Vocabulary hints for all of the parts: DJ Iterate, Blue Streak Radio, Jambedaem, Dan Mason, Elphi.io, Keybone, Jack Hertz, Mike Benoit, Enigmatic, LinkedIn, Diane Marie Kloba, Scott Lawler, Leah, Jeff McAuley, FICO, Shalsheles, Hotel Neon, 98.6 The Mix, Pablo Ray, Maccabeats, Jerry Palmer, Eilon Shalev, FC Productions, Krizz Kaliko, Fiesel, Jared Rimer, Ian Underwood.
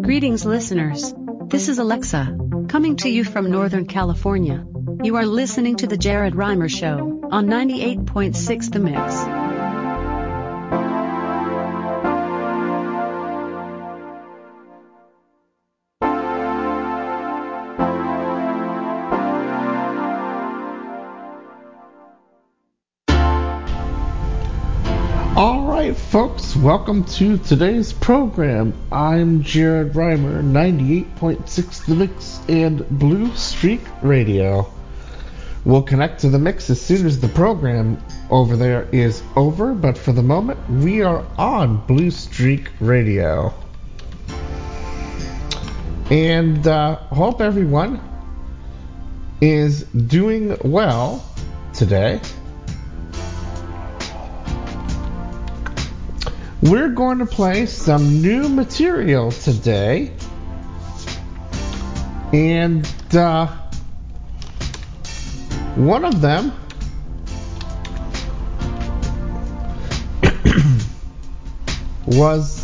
Greetings, listeners. This is Alexa, coming to you from Northern California. You are listening to The Jared Rimer Show on 98.6 The Mix. Folks, welcome to today's program. I'm Jared Rimer, 98.6 The Mix and Blue Streak Radio. We'll connect to The Mix as soon as the program over there is over, but for the moment, we are on Blue Streak Radio. And hope everyone is doing well today. We're going to play some new material today, and one of them was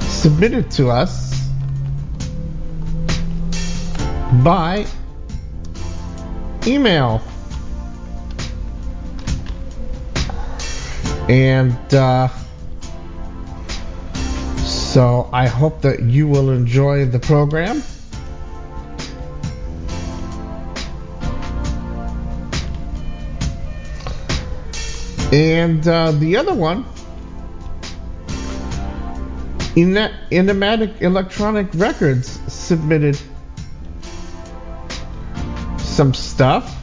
submitted to us by email. And so I hope that you will enjoy the program. And the other one, Enigmatic Electronic Records submitted some stuff.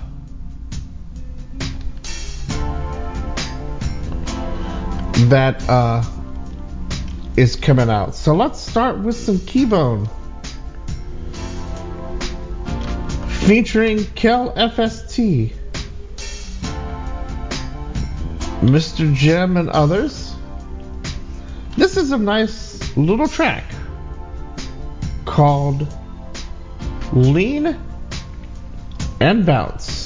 That is coming out. So let's start with some Keybone featuring Kel Fst, Mr. Jembe, and others. This is a nice little track called Lean and Bounce.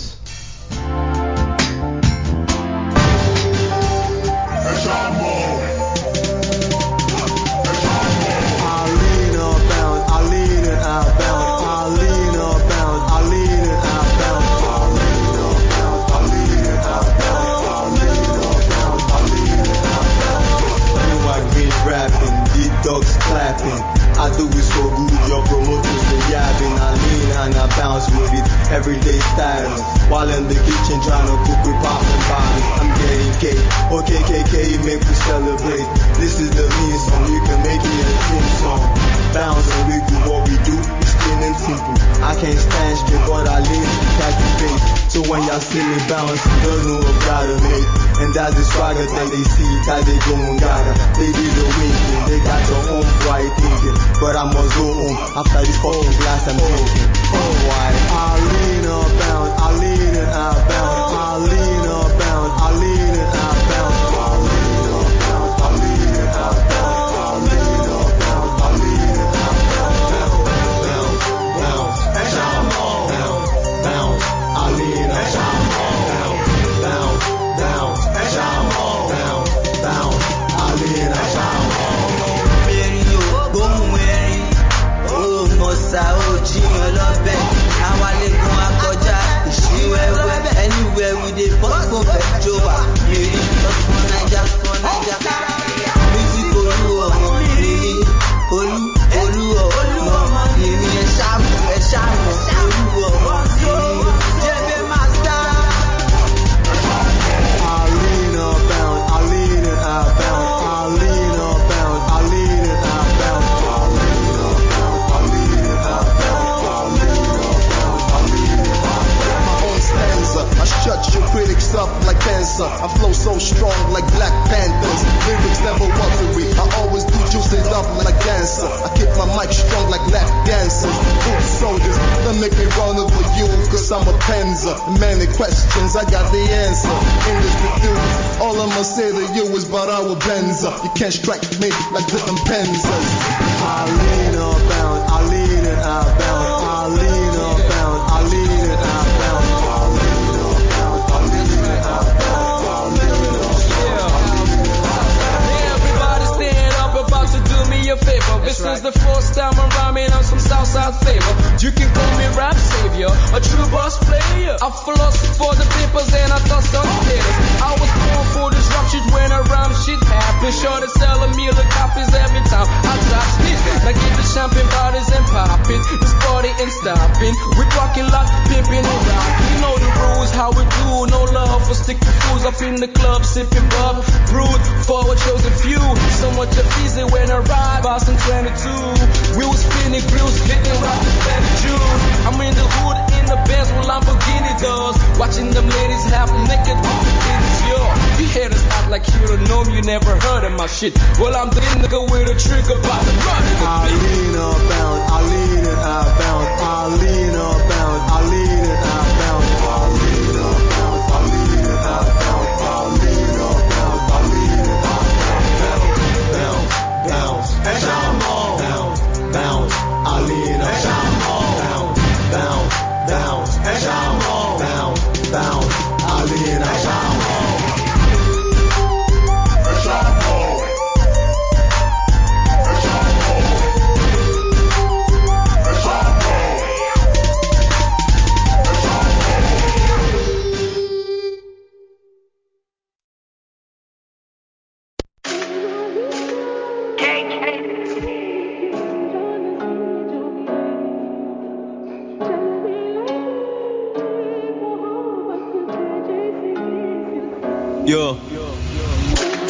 I do it so good, your promoters be yabbing. I lean and I bounce with it, everyday style. While in the kitchen trying to cook with pop and body. I'm getting cake, okay, KK, make we celebrate. This is the mean song, you can make it a theme song. Bounce and we do what we do, it's clean and simple. I can't stand straight, but I lean to captivate. So when y'all see me bounce, you don't know what gotta make. And that's the swagger that they see, that they go on gaga. They do the winking, they got your own quiet thinking. But I must go home after this fucking glass I'm drinking. Oh why? I lean and bounce, I lean and I bounce, I lean and bounce, I lean and I bounce, I lean and bounce, I lean and I bounce, I lean and bounce, I lean and I bounce, bounce, bounce, and I'm on, bounce, bounce, I lean and I'm on, bounce, bounce, and I'm on, bounce, bounce, I lean and I'm on. Saoji olobe awale kun akoja isiwewe anywhere we dey pop go fetchowa mi ri for naija mi ti olu omo mi ri olu omo mi ri e sharp olu omo. Judge your critics up like cancer. I flow so strong like Black Panthers. Lyrics never watery. I always do juices up like dancer. I keep my mic strong like lap dancers. Food soldiers, don't make me run over you, cause I'm a penzer. Many questions, I got the answer. Industry dudes, all I'ma say to you is but I will benzer. You can't strike me like different penzers. I lean or bound, I lean and I bound, I lean or bound, I lean and I bound. I live in a life in the club, sipping bub, brewed for a chosen few. Somewhat easy when I ride, Boston 22. Wheels spinning, grills hitting, rock the Spanish Jew. I'm in the hood, in the Benz, with Lamborghini doors, watching them ladies half naked with the titties, yo. You haters act like you don't know me, you never heard of my shit. Well, I'm the nigga with a trick about the money. I lean about, I lean and I bounce, I lean about, I lean and I bounce, I lean about, I lean and I bounce, I lean about, I lean and I bounce, bounce, bounce, bounce, bounce, I lean about, bounce, bounce, bounce, bounce, bounce, I lean about.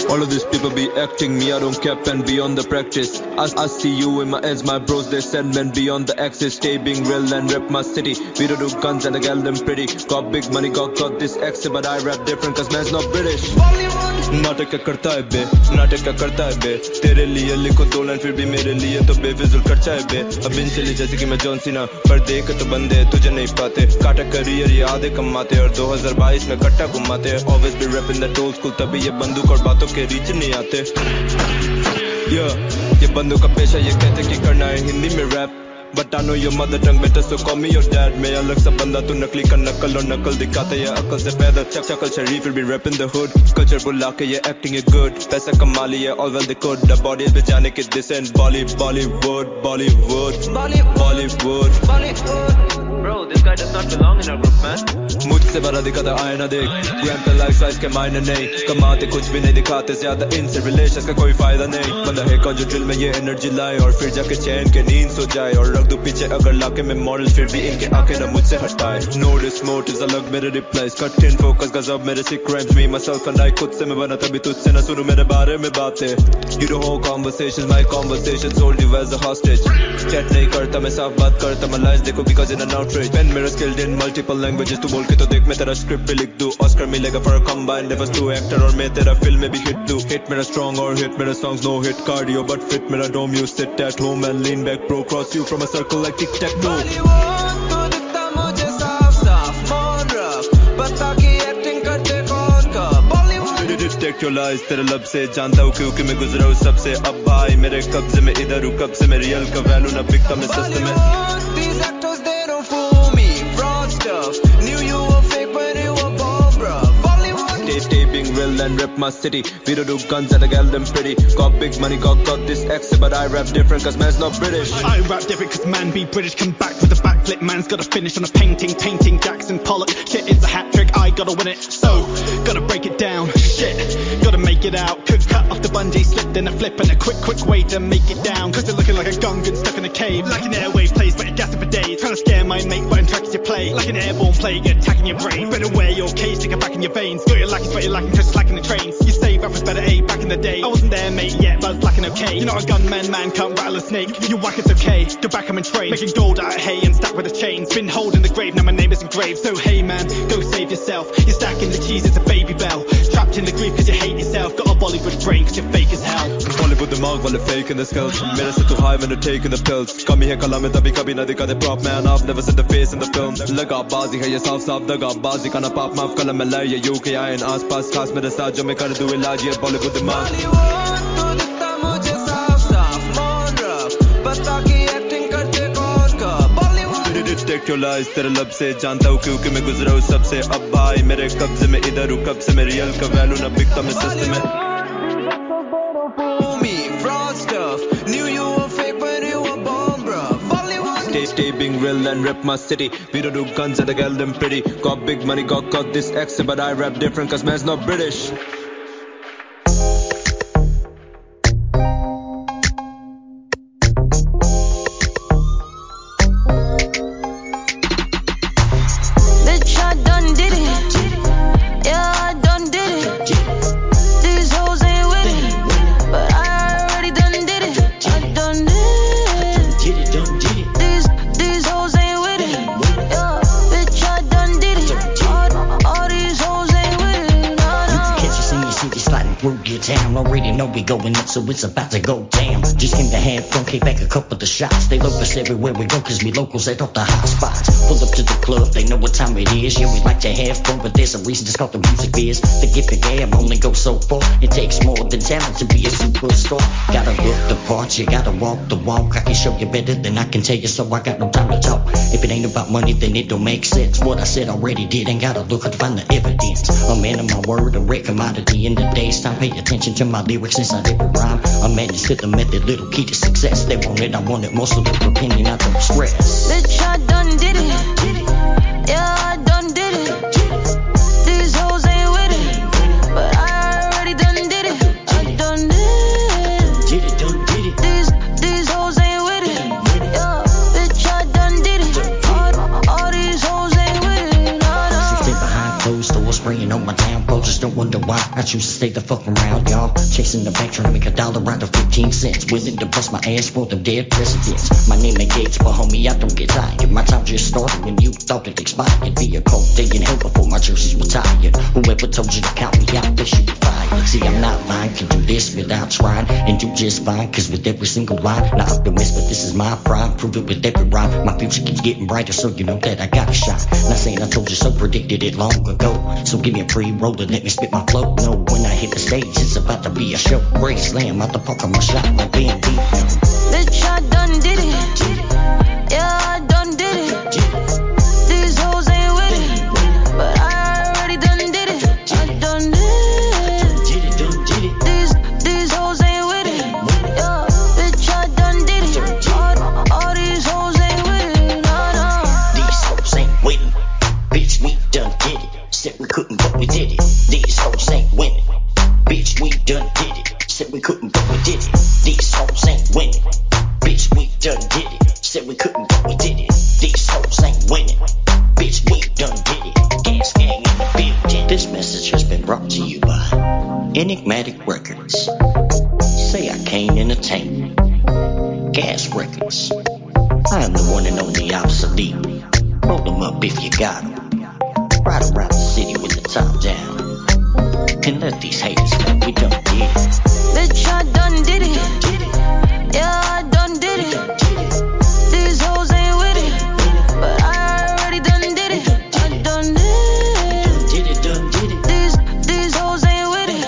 All of these people be acting me, I don't care, and beyond the practice. I see you in my ends, my bros, they send men beyond the axis. Stay being real and rep my city. We don't do guns and I got them pretty. Got big money, got this accent, but I rap different cause man's not British. नाटक करता है बे, नाटक करता है बे, तेरे लिए लिखो दो लाइन फिर भी मेरे लिए तो बेफिजुल खर्चा है बे. अब इन चले जैसे कि मैं जॉन सीना, पर देख तो बंदे तुझे नहीं पाते. काटा करियर ये आधे कमाते और 2022 में कट्टा घुमाते. Always be rapping that old school, तभी ये बंदूक और बातों के रीच नहीं आते. ये बंदूक का पेशा, ये कहते कि करना है हिंदी में rap. But I know your mother tongue better, so call me your dad. मैं अलग सा बंदा, तू नकली का नकल और नकल दिखाते ये अकल से पैदा. चकल शरीफ फिर भी rap in the hood, culture बुला के ये एक्टिंग ये गुड. पैसा कमा लिया all well they could, the bodies पे जाने के this and Bollywood. Bro, this guy does not belong in our group, man. मुझसे बड़ा दिखाता आईना देख, ग्राम पे लाइफ साइज के मायने नहीं. कमाते कुछ भी नहीं दिखाते ज्यादा, इनसे रिलेशंस का कोई फायदा नहीं. बंदा है का जो ड्रिल में ये एनर्जी लाए और फिर जाके चैन के नींद सो जाए. और रख दो पीछे अगर लाके में मॉडल, फिर भी इनके आंखें ना मुझसे हटाए. नोटिस मोटिव्स अलग मेरे रिप्लाइज, कट इन फोकस गजब मेरे सीक्रेट्स. मी मसल्फ एंड आई खुद से मैं बना, तभी तुझसे ना सुनूं मेरे बारे में बातें. You don't hold conversations, my conversations hold you as a hostage. Chat नहीं करता मैं, साफ बात करता मैं. लाइंस देखो because in and out pen mirror skilled in multiple languages. Tu bol ke to dekh main tera script pe likh do. Oscar milega for a combined efforts. Tu actor aur main tera film mein bhi hit do. Hit mera strong aur hit mera songs, no hit cardio but fit mera dome. You sit at home and lean back, pro cross you from a circle like tic tac toe. Bollywood tu dikhta mujhe saaf saaf monrough, bata ki acting karte kaun ka. Bollywood detect your lies tere lab se, janta hu kyunki main guzra hu sab se. Ab bhai mere kabze mein idhar hu, kab se main real ka value na bikta main saste mein. And rep my city, we don't do guns and I got them pretty. Got big money, got this accent, but I rap different cause man's not British. I rap different cause man be British. Come back with a backflip, man's gotta finish on a painting. Painting Jackson Pollock, shit it's a hat trick, I gotta win it. So, gotta break it down, shit, gotta make it out. Could cut off the bungee, slip then a flip, and a quick way to make it down. Cause they're looking like a gun stuck in a cave, like an airwave plays but it gas up a day. Trying to scare my mate but I'm tracking your play, like an airborne plague attacking your brain. Better wear your cage, stick it back in your veins. Got your lacking, but you're lacking, just lacking the trains. You say rap was better, eh, back in the day. I wasn't there, mate, yet, but I was lacking okay. You're not a gunman, man, can't rattle a snake. You whack, it's okay, go back, I'm in train. Making gold out of hay and stack with a chain. Been holding the grave, now my name is engraved. So hey man, go save yourself. You're stacking the cheese, it's a baby bell. Trapped in the grief cause you hate yourself. Got a Bollywood brain cause you're fake as hell. Bollywood the mug while you're faking the skills. Mirror set too high when you're taking the pills. Come here, kalam mein tabhi kabhi na dikha de prop man. I've never seen the face in the film. Laga bazi hai ye saaf saaf daga bazi ka na pop maaf kalam mein lai ye UK and aas paas khas mere saath jo main kar do ilaaj ye Bollywood the mug. Bollywood to dikhta mujhe saaf saaf monrough, bata ki acting karte kaun ka. Bollywood did it take your lies tere lab se, janta hu kyunki main guzra hu sab se. Ab bhai mere kabze mein idhar hu, kab se main real ka value na bikta main saste mein. Stay being real and rep my city. We don't do guns and I got them pretty. Got big money, got this accent, but I rap different cause man's not British. Bitch, I done did it. Yeah, I done did it. know we going up, so it's about to go down. Just came to have fun, came back a couple of the shots. They love us everywhere we go, cause we locals at all the hot spots. Pull up to the club, they know what time it is. Yeah, we like to have fun, but there's a reason it's called the music biz. The gift of gab only goes so far. It takes more than talent to be a superstar. Gotta look the part, you gotta walk the walk. I can show you better than I can tell you, so I got no time to talk. If it ain't about money, then it don't make sense. What I said already did, ain't gotta look to find the evidence. A man of my word, a rare commodity. In the day's time, pay attention to my lyrics inside every rhyme. A madness to the method, little key to success. They want it, I want it, most of their opinion, I don't stress. Bitch, I done did it. Yeah, I done did it. These hoes ain't with it, but I already done did it. I done did it. These hoes ain't with it. Yeah, bitch, I done did it. All these hoes ain't with it. No. 16 behind closed doors, spraying on my downfall. Just don't wonder why I choose to stay the fuck around, y'all. Chasing the bank, trying to make $1 out of 15 cents. Willing to bust my ass for them dead presidents. My name ain't Gates, but homie, I don't get tired. My time just started when you thought it expired. It'd be a cold day in hell before my jerseys were tired. Whoever told you to count me out, this you were fired. See, I'm not lying, can do this without trying. And do just fine, cause with every single line not optimist, but this is my prime. Prove it with every rhyme. My future keeps getting brighter, so you know that I got a shot. Not saying I told you so, predicted it long ago. So give me a pre-roll and let me spit my flow. No, when I hit the stage, it's about to be a show. Great slam out the park on my shot like BND. Bitch, I done did it. Yeah, I done did it. These hoes ain't with it, but I already done did it. I done did it. These hoes ain't with it. Yeah, bitch, I done did it. All these hoes ain't with it. No, no. These hoes ain't winning. Bitch, we done did it. Said we couldn't, but we did it. These hoes ain't winning. Bitch, we done did it. Said we couldn't, but we did it. These hoes ain't winning. Bitch, we done did it. Said we couldn't, but we did it. These hoes ain't winning. Bitch, we done did it. Gas gang in the building. This message has been brought to you by Enigmatic Records. Say I Can't Entertain. Gas Records. I am the one and only obsolete. Roll them up if you got them. Ride around the city with the top down. And let these haters know we done did it. Bitch, I done did it. Yeah, I done did it. These hoes ain't with it, but I already done did it. I done did it. These hoes ain't with it.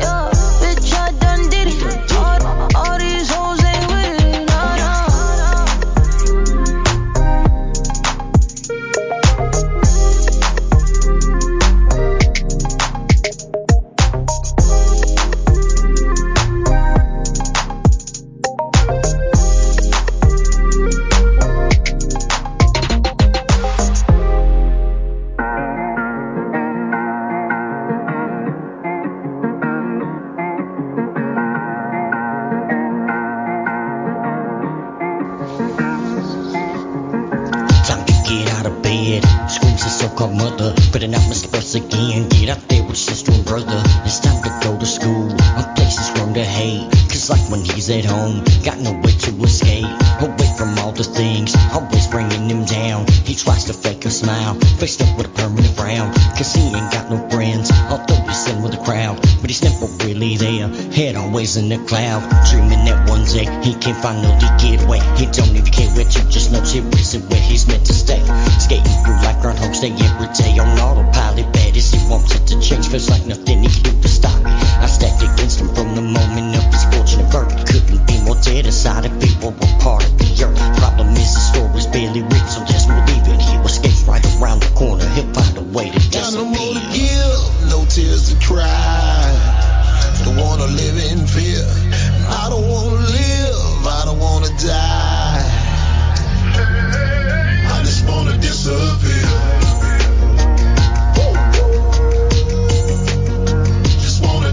Yeah, bitch, I done did it. All these hoes ain't with it. Again, get out there with sister and brother. It's time to go to school. I'm places from the hate. Cause like when he's at home, got nowhere to escape. Away from all the things, always bringing him down. He tries to fake a smile, faced up with a permanent frown. Cause he ain't got no friends, although he's in with the crowd. But he's never really there, head always in the cloud. Dreaming that one day he can finally get away. He don't even care where to, just knows he isn't where he's meant to stay. Skating through like Groundhog's Day every day on autopilot. He wants it to change, feels like nothing he can do to stop me. I stacked against him from the moment of his fortunate verdict. Couldn't be more dead aside if he were a part of the earth. Problem is the story's barely written, so there's no leaving. He will skate right around the corner, he'll find a way to disappear. Got no more to give, no tears to cry. Don't wanna live in fear. I don't wanna live, I don't wanna die. I just wanna disappear.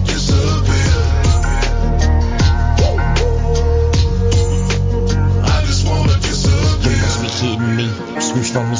Disappear.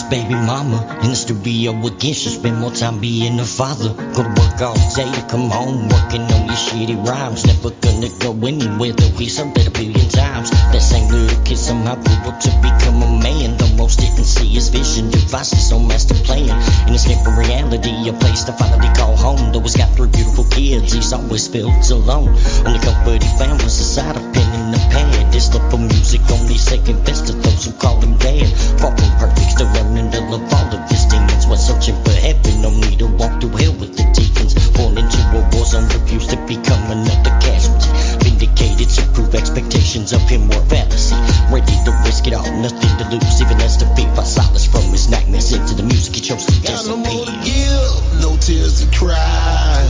baby mama in the studio again. She spend more time being a father. Go to work all day to come home, working on your shitty rhymes. Never gonna go anywhere, though he's heard it a billion times. That same little kid somehow grew up to become a man. Though most didn't see his vision, devices on master plan. In his different reality, a place to finally call home. Though he's got three beautiful kids, he's always felt alone. Only comfort he found was a side of pen and a pad. This love for music only second best to those who call him dad. Far from perfect, the remnant of all of his demons. Was searching for heaven, no need to walk through hell with the deacons. Born into a war zone, refused to become another casualty. Vindicated to prove expectations of him were fallacy. Ready to risk it all, nothing to lose, even as defeat. Find solace from his nightmares into the music he chose to disappear. Got no more to give, no tears to cry.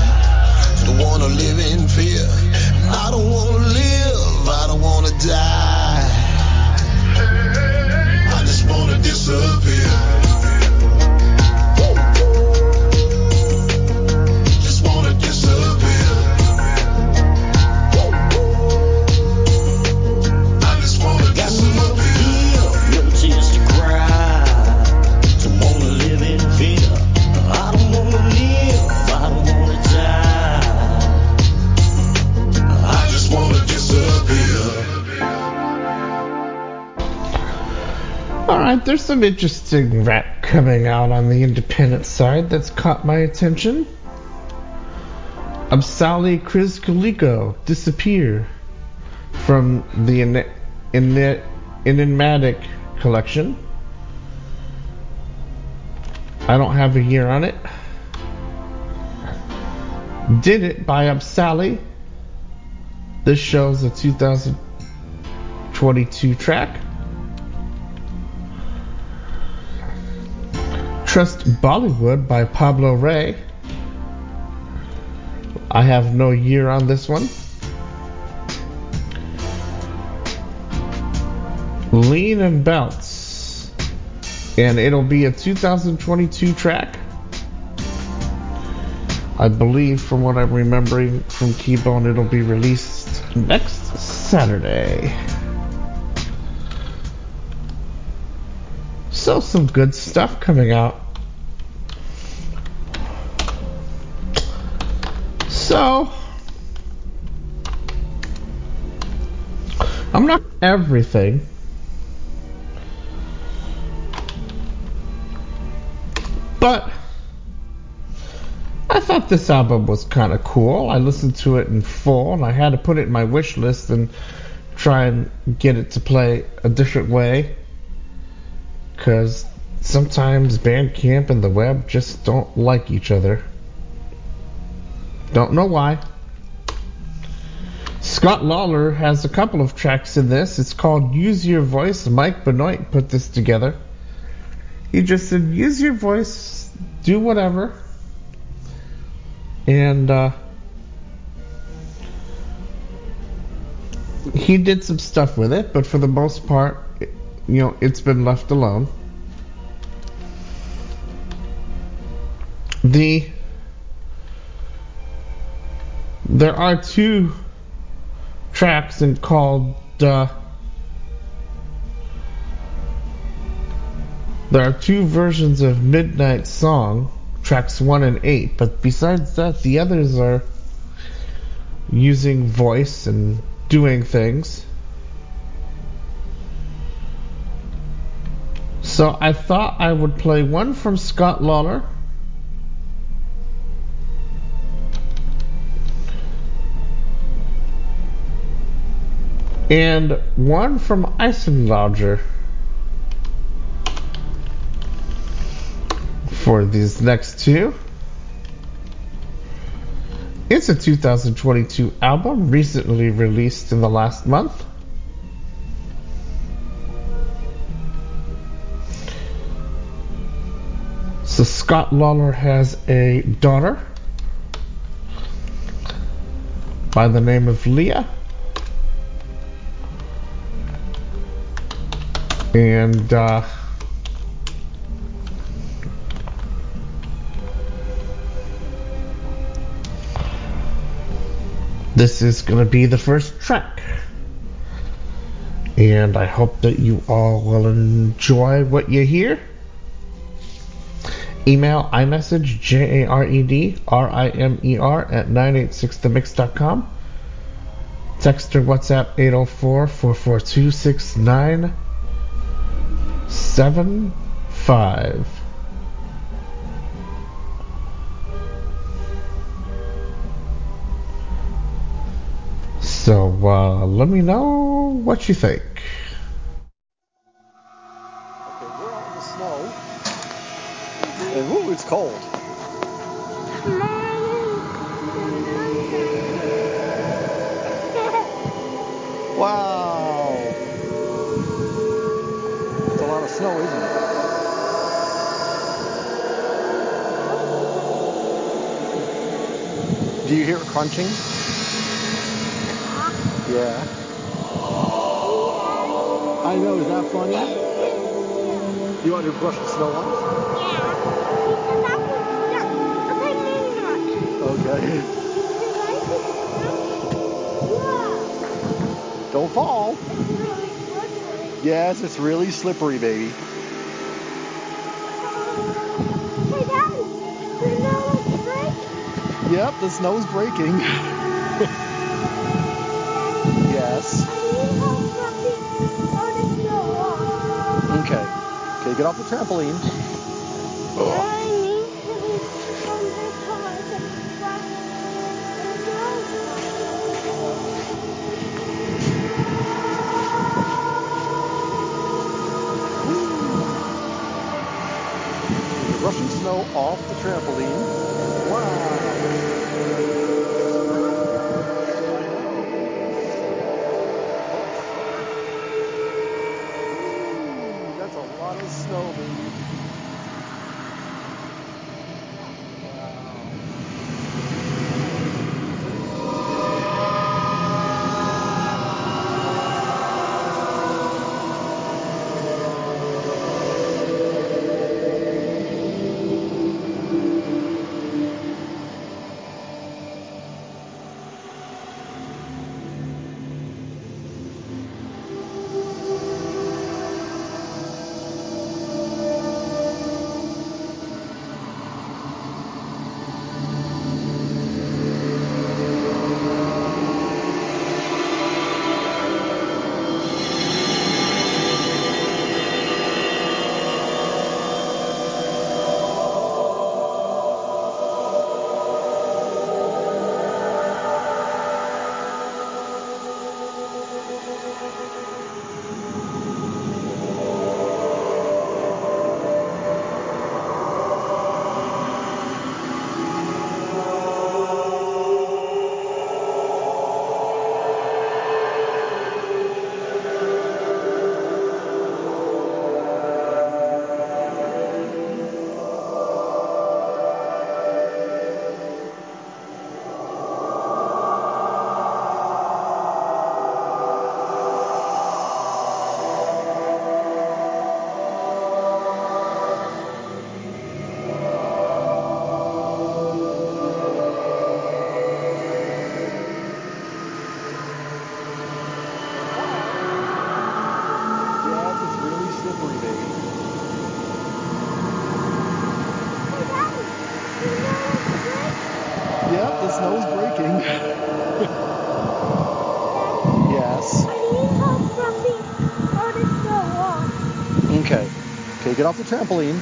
Don't wanna live in fear. I don't wanna live, I don't wanna die. I just wanna disappear. Alright, there's some interesting rap coming out on the independent side that's caught my attention. Absali Krizz Kaliko, Disappear, from the Enigmatic collection. I don't have a year on it. Did It by Absali. This shows a 2022 track. Trust Bollywood by Pablo Ray. I have no year on this one. Lean and Bounce, and it'll be a 2022 track, I believe. From what I'm remembering from Keybone, it'll be released next Saturday. So some good stuff coming out. So, I'm not everything, but I thought this album was kind of cool. I listened to it in full, and I had to put it in my wish list and try and get it to play a different way, because sometimes Bandcamp and the web just don't like each other. Don't know why. Scott Lawler has a couple of tracks in this. It's called Use Your Voice. Mike Benoit put this together. He just said, use your voice, do whatever. And he did some stuff with it, but for the most part, you know, it's been left alone. There are two tracks in called there are two versions of Midnight Song, tracks 1 and 8, but besides that, the others are using voice and doing things. So I thought I would play one from Scott Lawler and one from Eisenlager for these next two. It's a 2022 album recently released in the last month. So Scott Lawler has a daughter by the name of Leah, and this is going to be the first track, and I hope that you all will enjoy what you hear. Email iMessage jaredrimer@986themix.com. Text or WhatsApp 804-442-6975. So let me know what you think. Okay, we're out in the snow. And woo, it's cold. Wow. It's a lot of snow, isn't it? Do you hear it crunching? Yeah. I know, is that funny? You want to brush the snow off? Yeah. Okay. Don't fall. Yes, it's really slippery, baby. Hey, Daddy, the snow is breaking. Yep, the snow's breaking. Yes. Okay. Okay, get off the trampoline. Oh. Rushing snow off the trampoline. Wow. Get off the trampoline.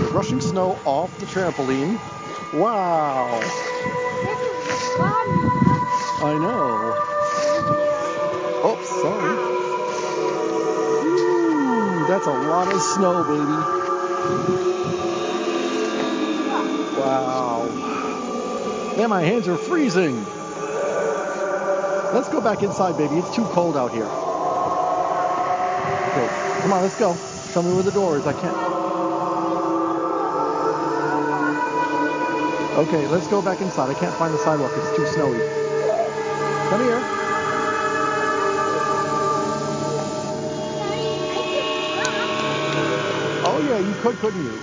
You're brushing snow off the trampoline. Wow. I know. Oh, sorry. That's a lot of snow, baby. Wow. Man, my hands are freezing. Let's go back inside, baby. It's too cold out here. Okay, come on, let's go. Tell me where the door is. I can't. Okay, let's go back inside. I can't find the sidewalk. It's too snowy. Come here. You could, couldn't you?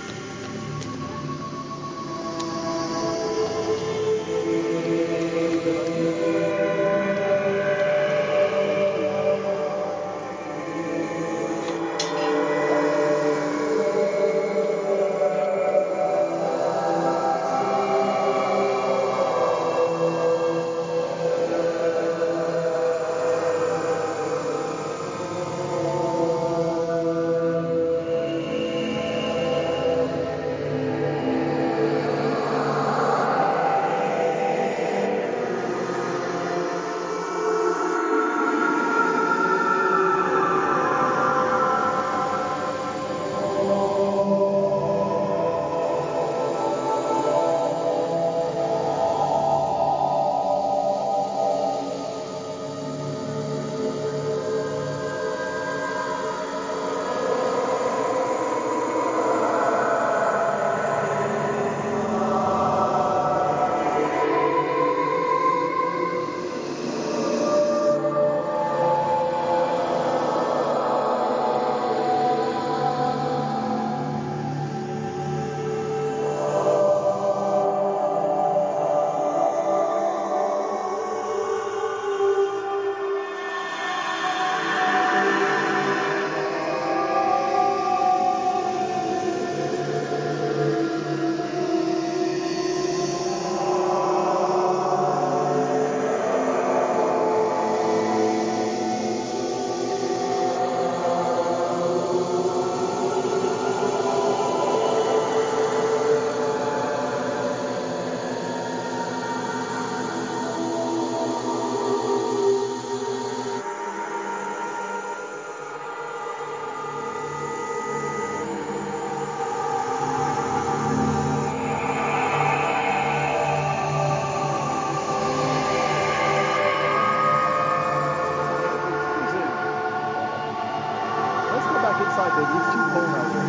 There's these two corn out here.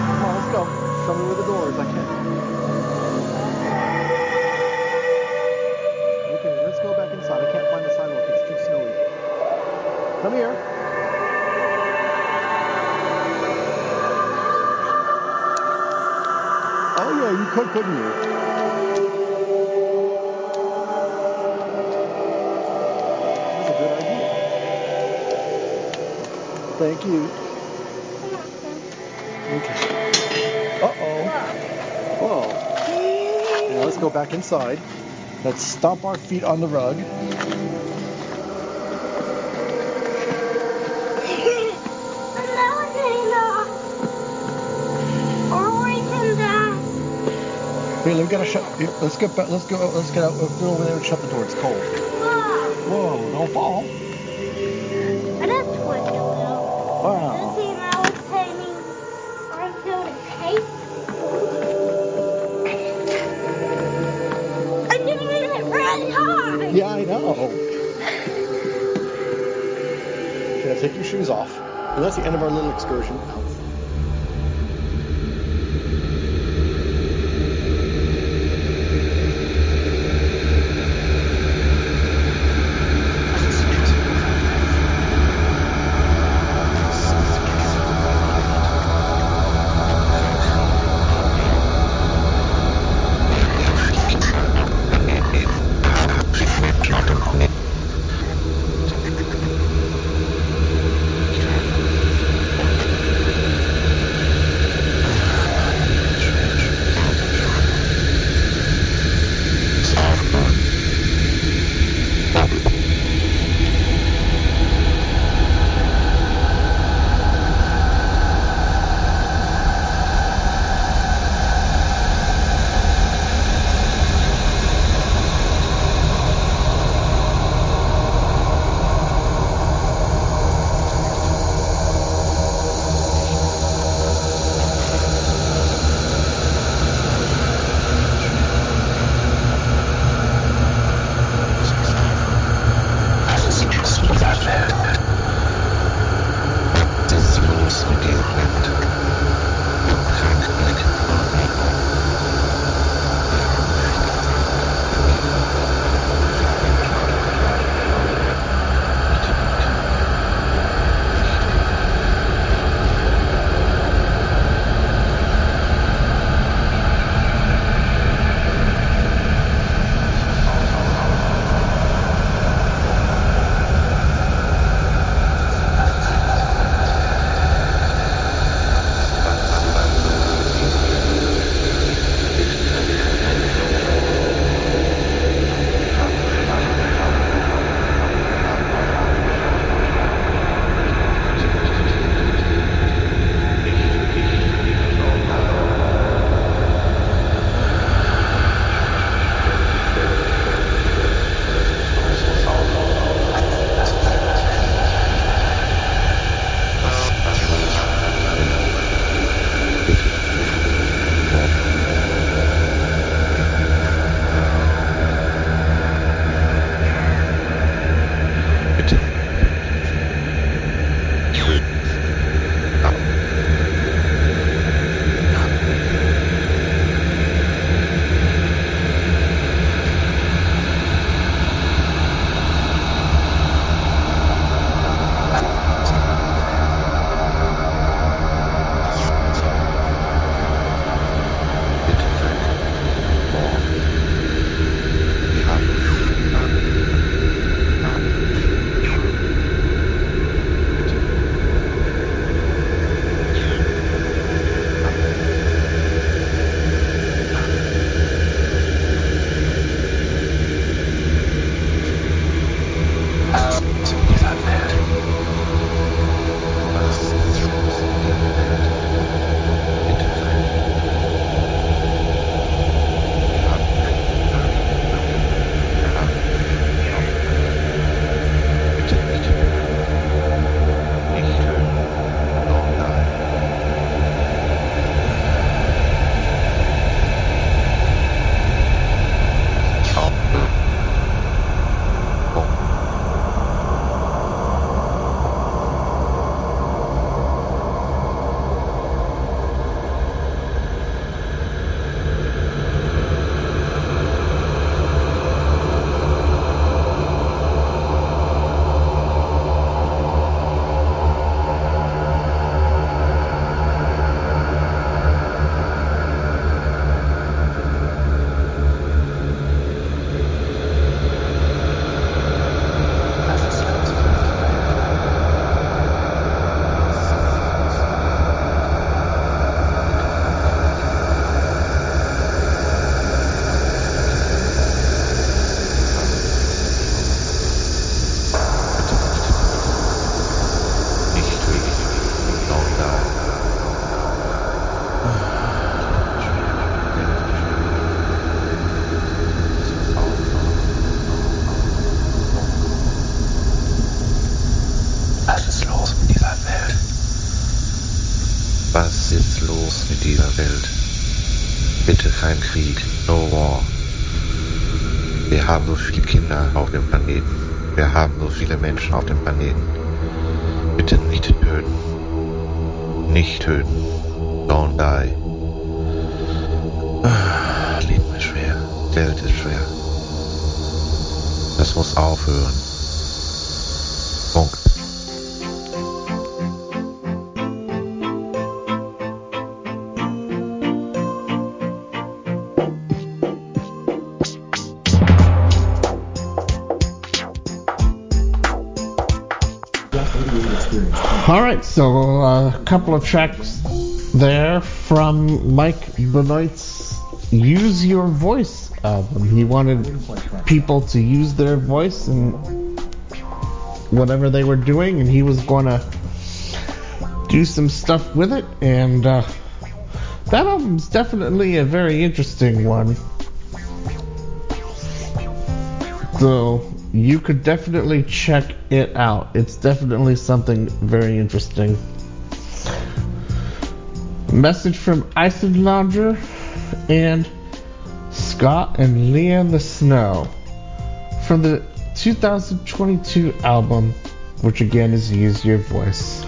Come on, let's go. Show me where the door is. I can't. Okay, let's go back inside. I can't find the sidewalk. It's too snowy. Come here. Oh, yeah, you could, couldn't you? Thank you. Okay. Uh-oh. Whoa. Now let's go back inside. Let's stomp our feet on the rug. Hey, we gotta shut. Let's get out. Let's go over there and shut the door. It's cold. Whoa! Don't fall. Wow. I'm doing it really hard. Yeah, I know. Okay, now take your shoes off. And that's the end of our little excursion. kein Krieg, no war. Wir haben so viele Kinder auf dem Planeten. Wir haben so viele Menschen auf dem Planeten. Bitte nicht töten. Nicht töten. Don't die. Leben ist schwer. Welt ist schwer. Das muss aufhören. Punkt. Alright, so a couple of tracks there from Mike Benoit's Use Your Voice album. He wanted people to use their voice in whatever they were doing, and he was going to do some stuff with it. And that album's definitely a very interesting one. So you could definitely check it out. It's definitely something very interesting. Message from Eisenlager and Scott and Leah in the Snow from the 2022 album, which again is Use Your Voice.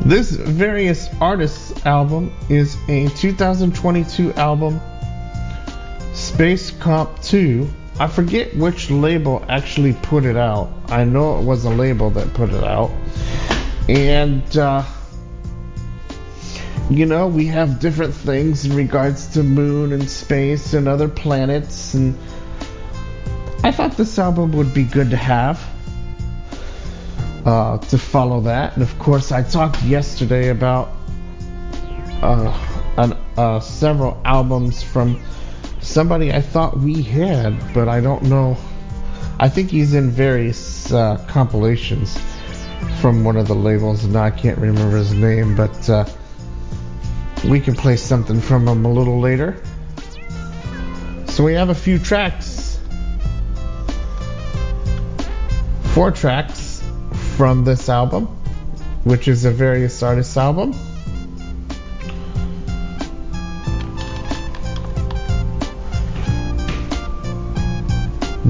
This Various Artists album is a 2022 album, Space Cop 2. I forget which label actually put it out. I know it was a label that put it out. And, you know, we have different things in regards to moon and space and other planets. And I thought this album would be good to have, to follow that. And, of course, I talked yesterday about several albums from somebody I thought we had, but I don't know. I think he's in various compilations from one of the labels, and I can't remember his name, but we can play something from him a little later. So we have a few tracks. 4 tracks from this album, which is a Various Artists album.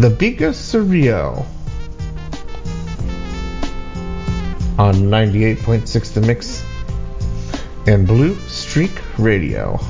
The Biga Surreal on 98.6 The Mix and Blue Streak Radio.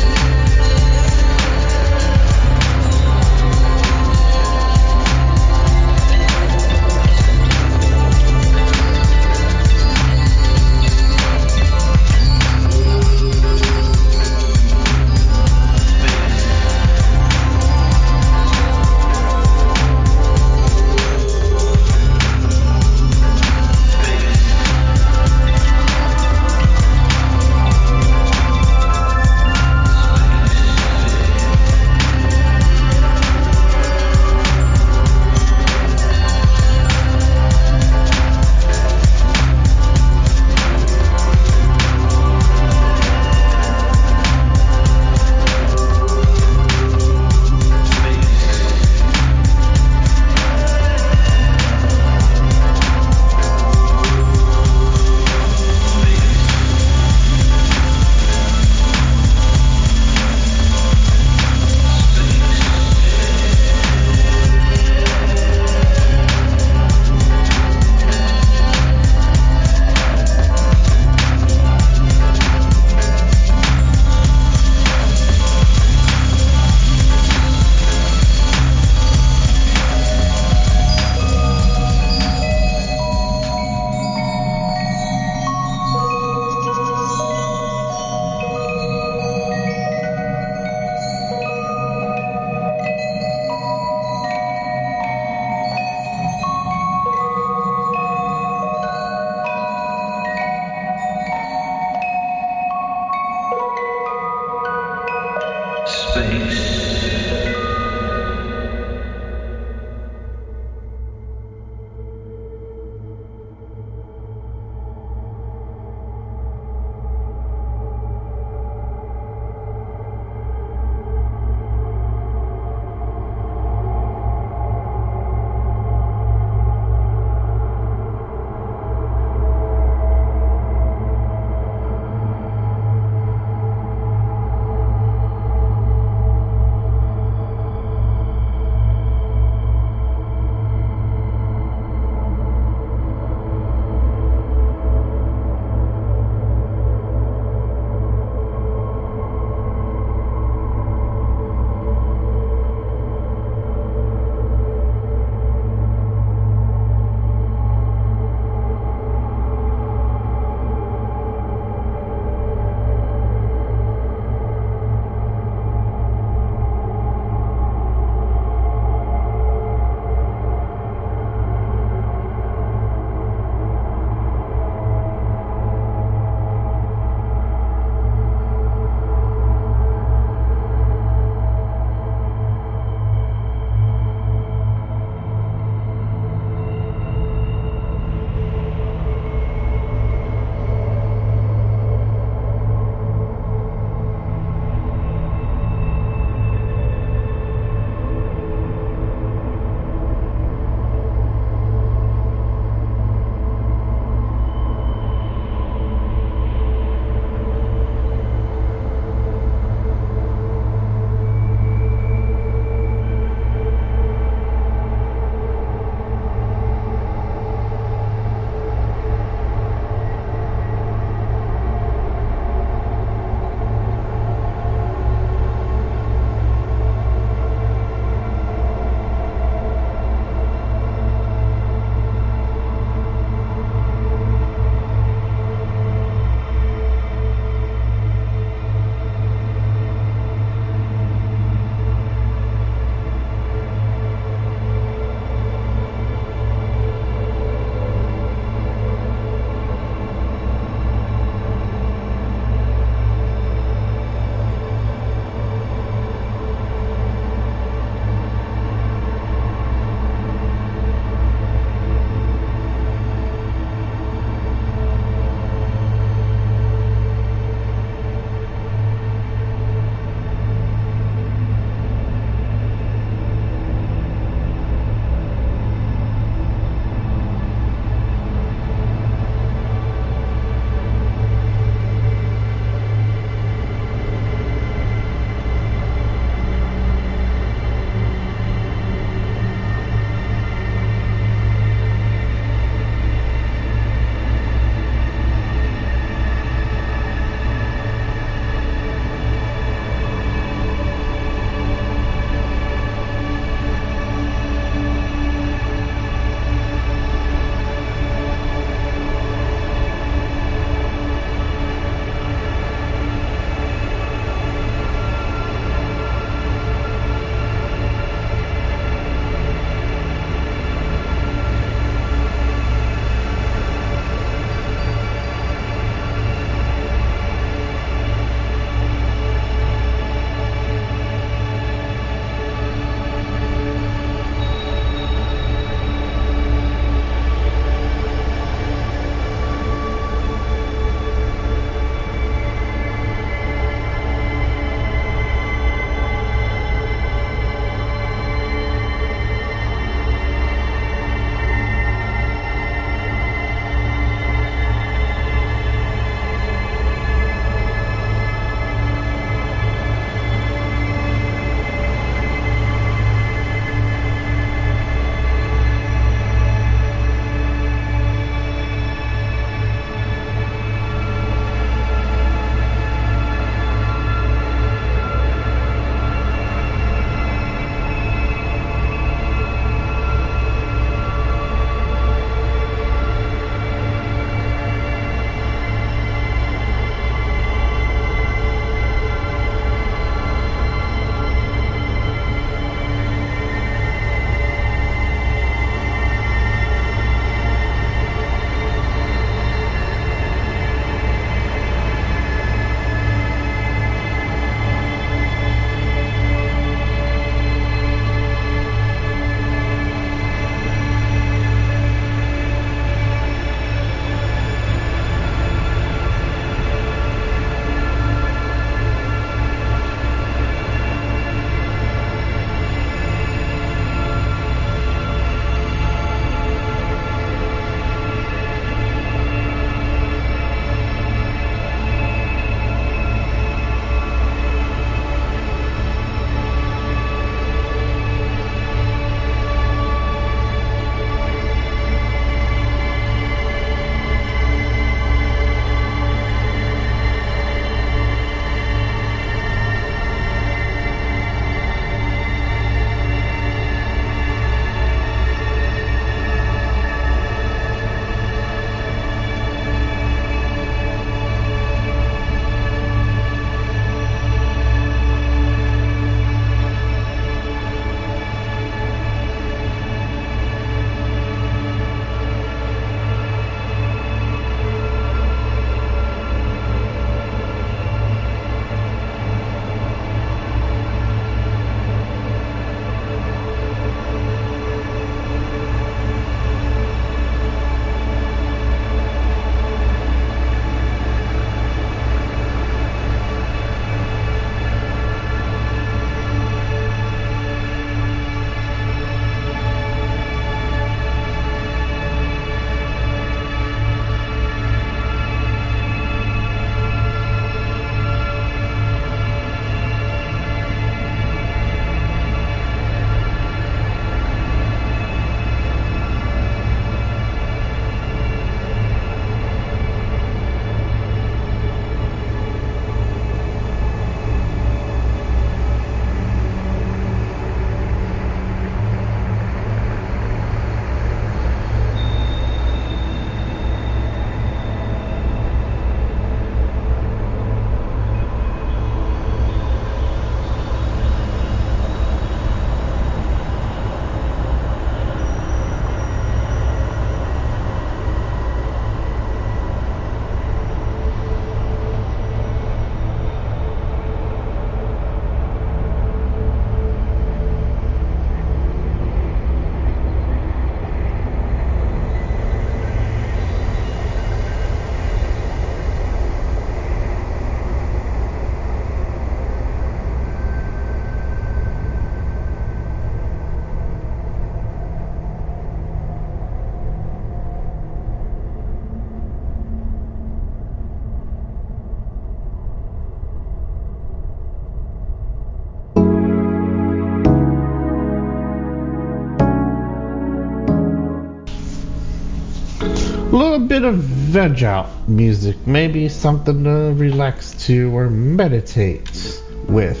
a bit of veg out music, maybe something to relax to or meditate with.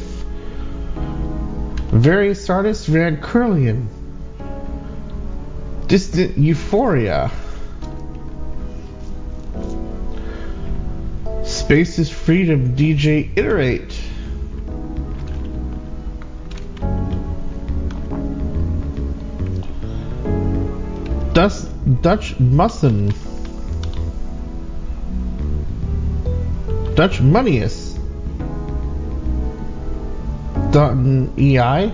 Various artists, Ran Kirlian, Distant Euphoria, Space is Freedom, DJ Iterate, Dutch Mason, Dutch Moneys, Dotten Ei,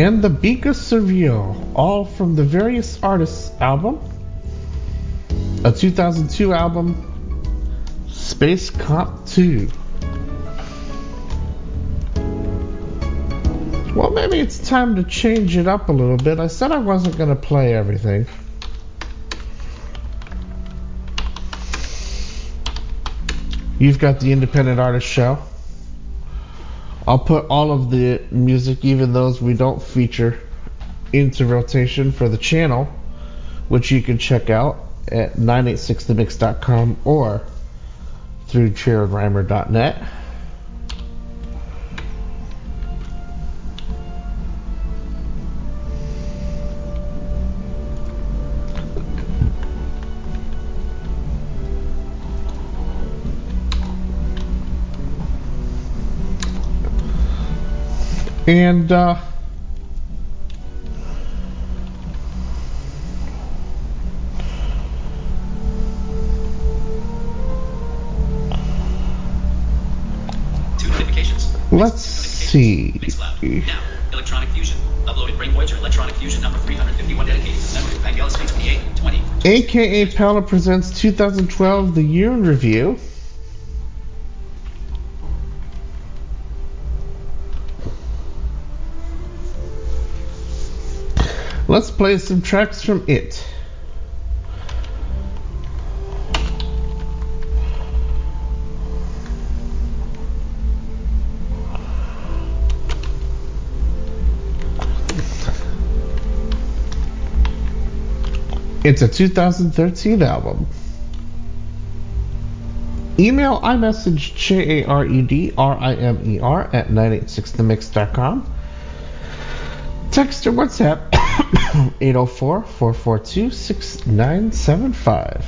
and the Bika Servio, all from the Various Artists album, a 2002 album, Space Cop 2. Well, maybe it's time to change it up a little bit. I said I wasn't going to play everything. You've got the Independent Artist Show. I'll put all of the music, even those we don't feature, into rotation for the channel, which you can check out at 986themix.com or through jaredrimer.net. And let's see. Now, electronic fusion. Uploaded Brain Voyager Electronic Fusion number 351 dedicated to memory of Pangela Space 2820. AKA Paola presents 2012 The Year in Review. Let's play some tracks from it. It's a 2013 album. Email iMessage jaredrimer@986themix.com. Text or WhatsApp 804-442-6975.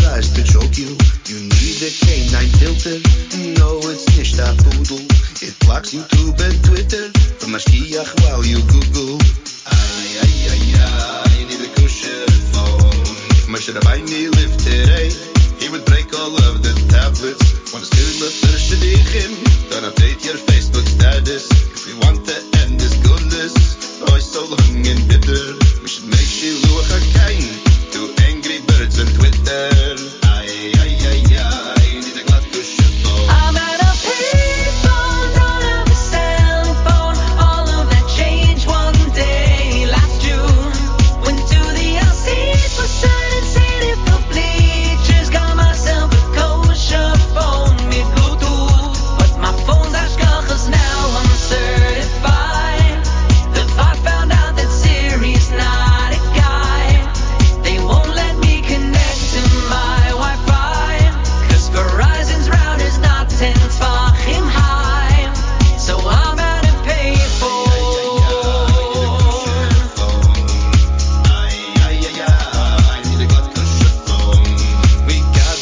Tries to choke you, you need a canine filter, no Google. It blocks YouTube and Twitter from Mashkiach while you Google. Ay, ay, ay, ay, I need a kosher phone. If Moshe Rabbeinu lived today, he would break all of the tablets. Want to steal the first shidduchim? Don't update your Facebook status. If we want to end this goodness, oh, it's so long and bitter. We should make Shiluach HaKain to Angry Birds on Twitter. Ay, ay, ay, ay, I need a glatt kosher phone. I'm out of people, don't have a cell phone. All of that changed one day last June. Went to the LC for sun and sand and for bleachers. Got myself a kosher phone with Bluetooth. But my phone's Ashgachas now, I'm certified. The I found out that Siri's not a guy. They won't let me connect to my Wi-Fi. Cause Verizon's router's not 10 fucking high. So I'm out of paper. I need a glatt kosher phone. We gotta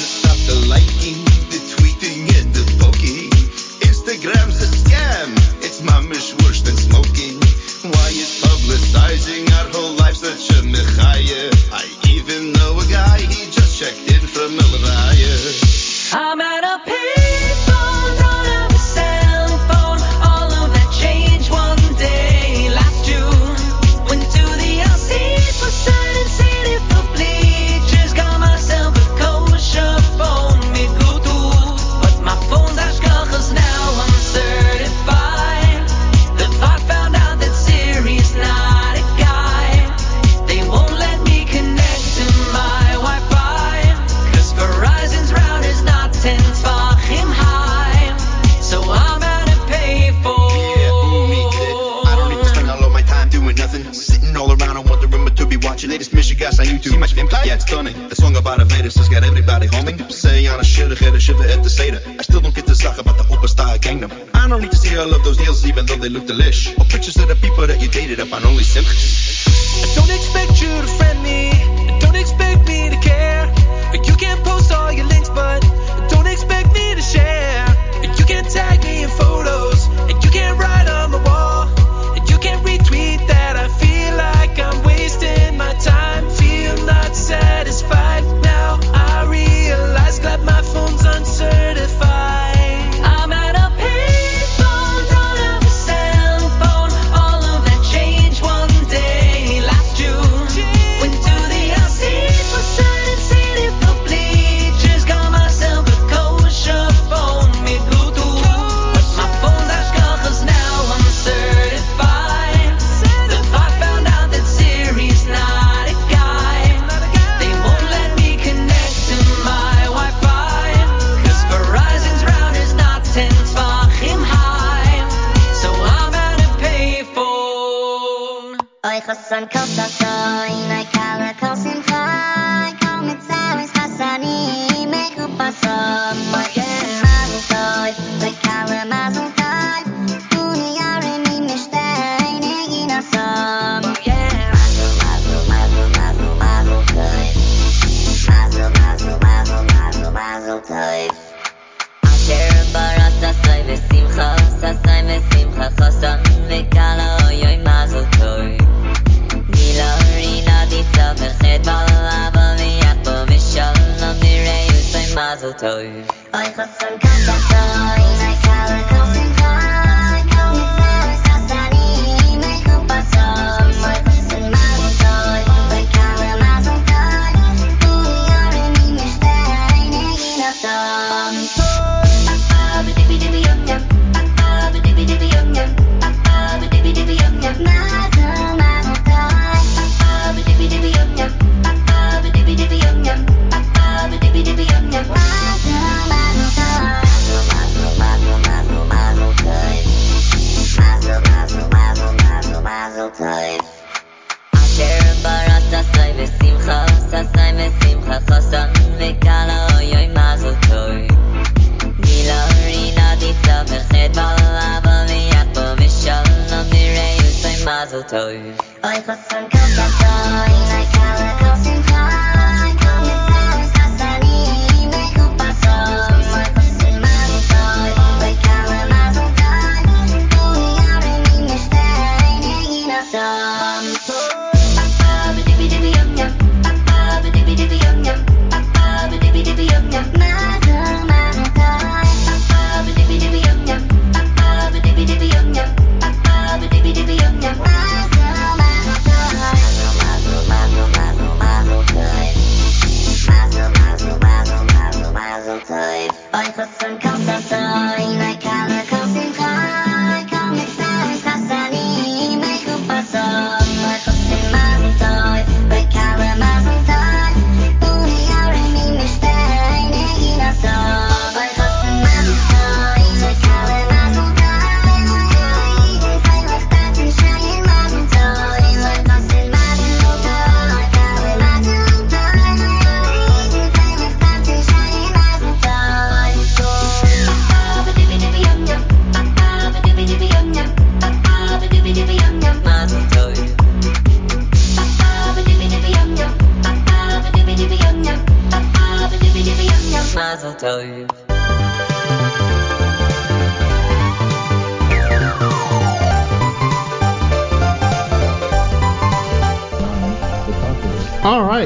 stop the liking, the tweeting, and the poking. Instagram's a scam. It's mamish worse than smoking. Why is publicizing our whole life such a mechaya? I even know a guy, he just checked in from Elvaya. I'm out of people, don't have a cell phone. All of that changed one day last June. Went to the LC for sun and city for bleachers. Got myself a kosher phone with Bluetooth. But my phone's Ashgachas now, I'm certified. The I found out that Siri's not a guy. They won't let me connect to my Wi-Fi. Cause Verizon's router's not 10 fucking high. So I'm out of payphone. I don't need to spend all of my time doing nothing. Sitting all around, I want the rumor to be watching latest Michigas on YouTube. See much impact? Yeah, it's stunning. The song about Avedis has got everybody humming. Say on a shidduch and a shiver at the Seder. I still don't get the zach about the Operstar Gangnam. I don't need to see all of those deals even though they look delish. Or pictures of the people that you dated up on only I don't expect you to friend me. Don't expect me to care. You can post all your links, but don't expect me to share. You can tag me in photos, and you can write on the wall, and you can retweet that. I feel like I'm wasting my time. Feel not satisfied now. I realize that my phone's uncertified. I'm out of people, don't have a cell phone. All of that changed one day last June. Went to the LC for sun and city for bleachers. Got myself a kosher phone with Bluetooth. But my phone's Ashgachas now, I'm certified. The I found out that Siri's not a guy. They won't let me connect to my Wi-Fi. Cause Verizon's router's not 10 fucking high. So I'm out of payphone. Oy Hassan kol dakoy, nay kala kol simcha, kol mitzaris chasani, mechu pasom, moyen mazel tov, nay kala mazel tov, uni yarini mishtei, negin asom, moyen mazel, mazel, mazel, mazel, mazel tov, mazel, mazel, mazel, mazel, mazel tov. Asher barat sasai v'simcha, sasai v'simcha chasam, v'kala oyoy mazel tov. Milorina dita v'chet balava v'yat bo v'shalom nirei usay mazel tov. Oy chasam kol dakoy, nay kala kol simcha, kol mitzaris chasani, mechu pasom, oy chasam mazel tov, v'kala mazel tov, uni yarini mishtei, negin asom. Mazel tov. Oy chasam kol dakoy, nay kala kol simcha, kol mitzaris chasani, mechu pasom, oy chasam mazel tov, oy kala mazel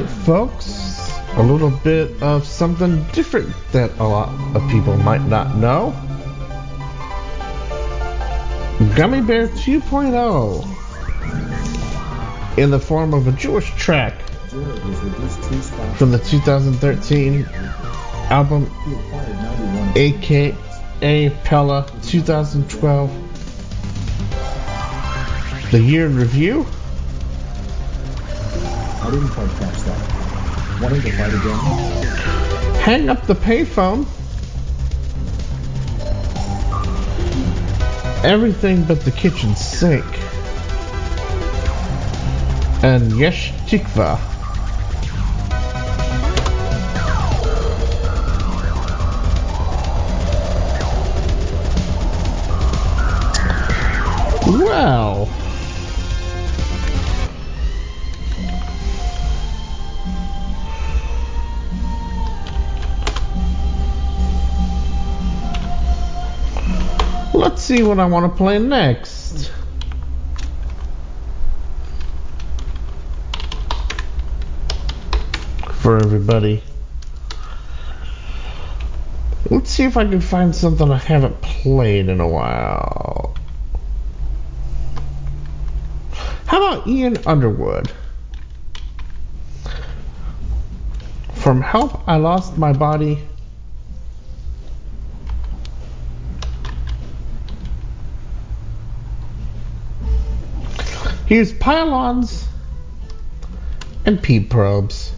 right, folks, a little bit of something different that a lot of people might not know. Gummy Bear 2.0 in the form of a Jewish track from the 2013 album A.K. A Pella 2012, the year in review. I didn't quite catch that. Wanted to fight again. Hang up the payphone. Everything but the kitchen sink. And Yesh Tikva. Wow. Let's see what I want to play next. For everybody. Let's see if I can find something I haven't played in a while. How about Ian Underwood? From Help I Lost My Body. Here's Pylons and Peep Probes.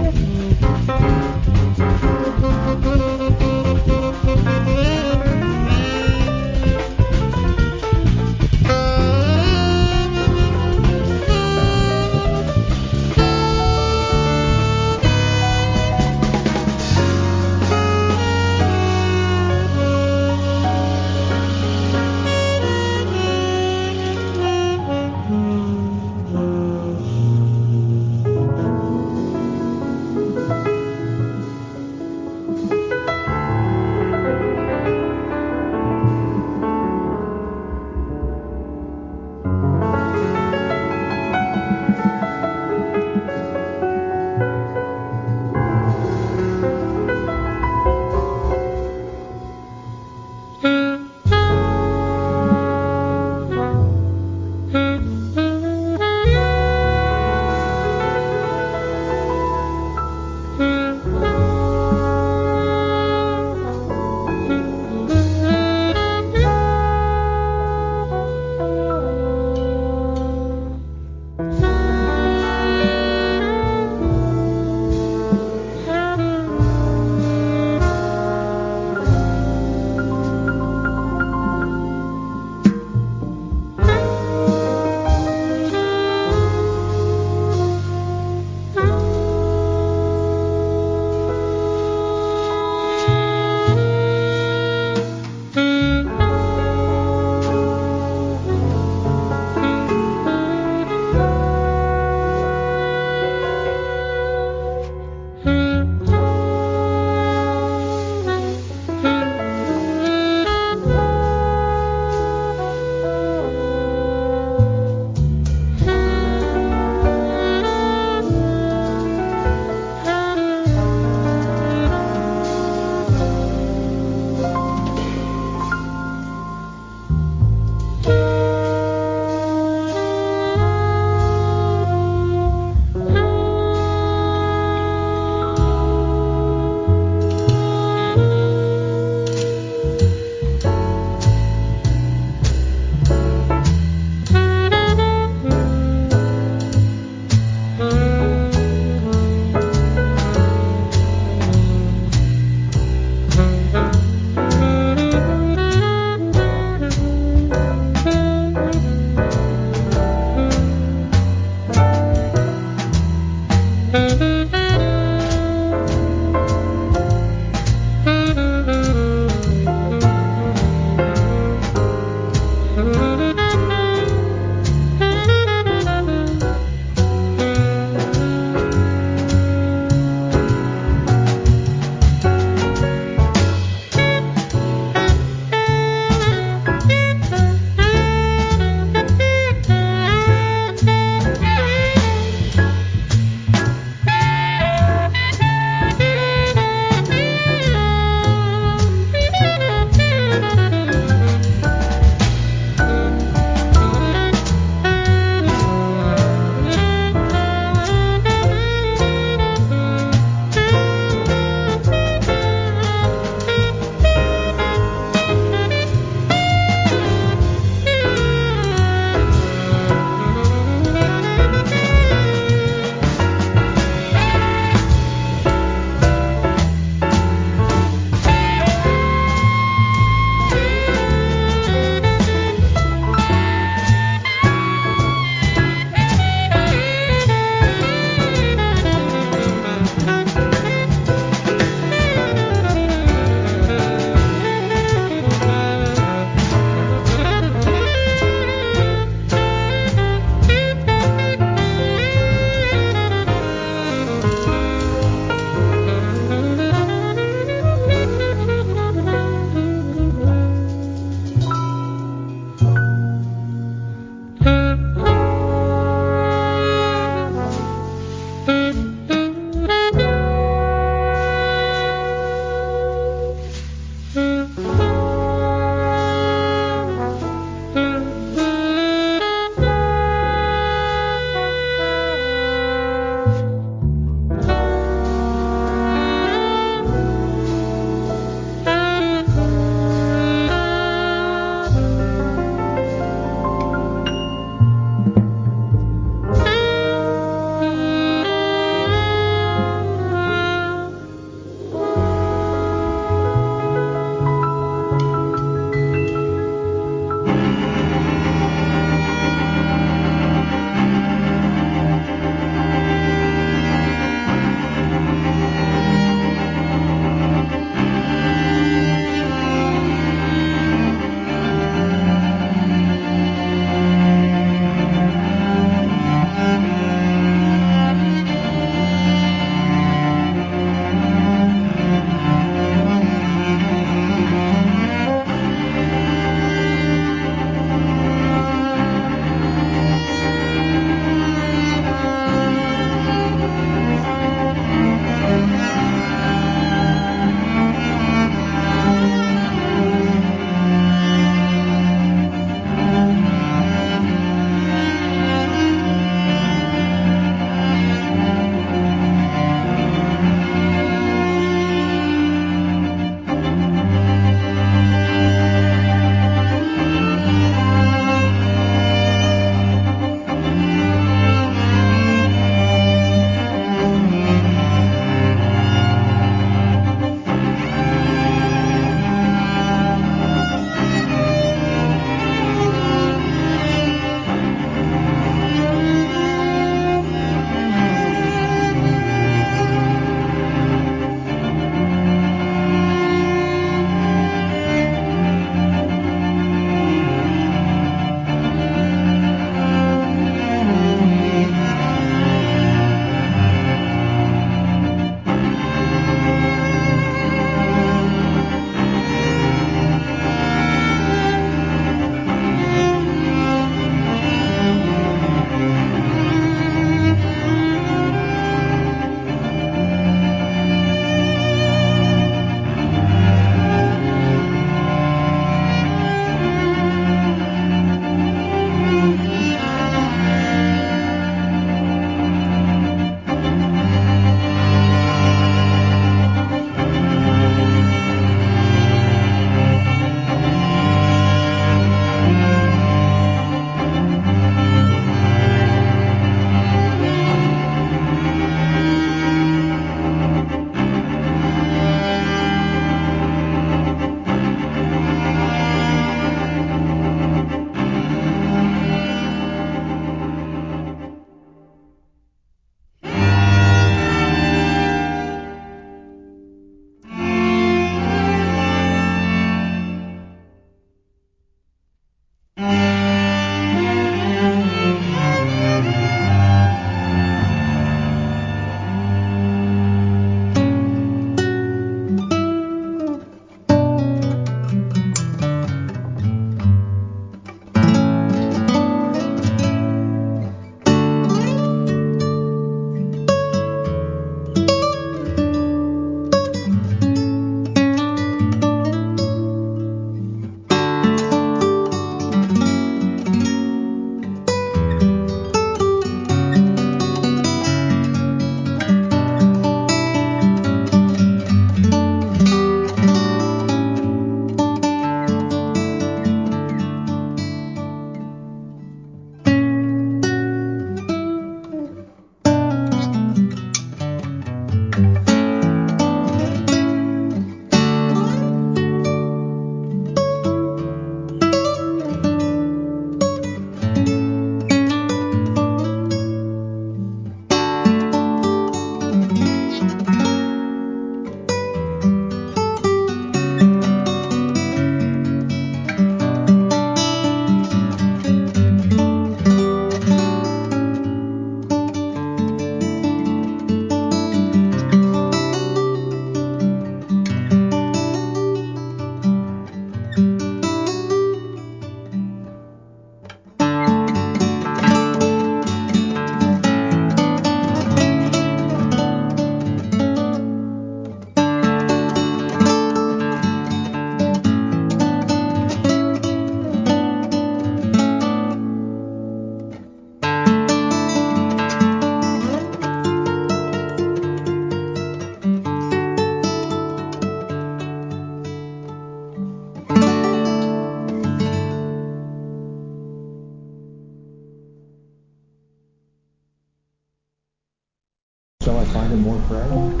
finding more prey?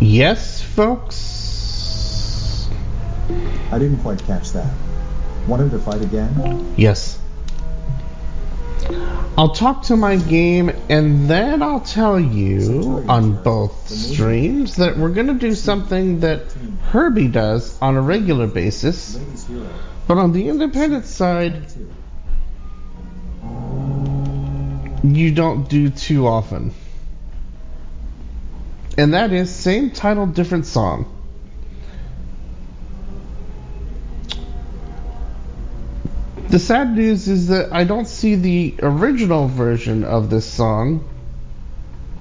Yes, folks. I didn't quite catch that. Want him to fight again? Yes. I'll talk to my game, and then I'll tell you on both streams that we're going to do something that Herbie does on a regular basis, but on the independent side, you don't do too often. And that is same title, different song. The sad news is that I don't see the original version of this song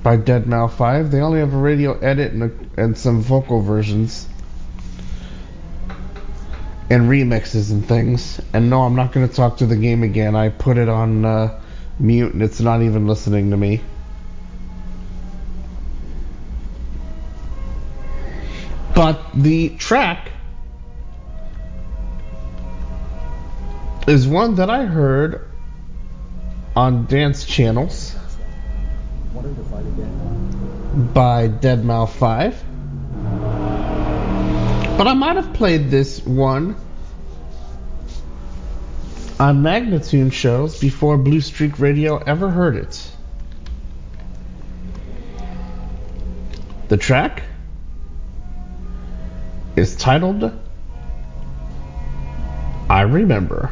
by Deadmau5. They only have a radio edit and some vocal versions and remixes and things. And no, I'm not going to talk to the game again. I put it on mute and it's not even listening to me. But the track is one that I heard on dance channels by Deadmau5, but I might have played this one on Magnatune shows before Blue Streak Radio ever heard it. The track is titled I Remember.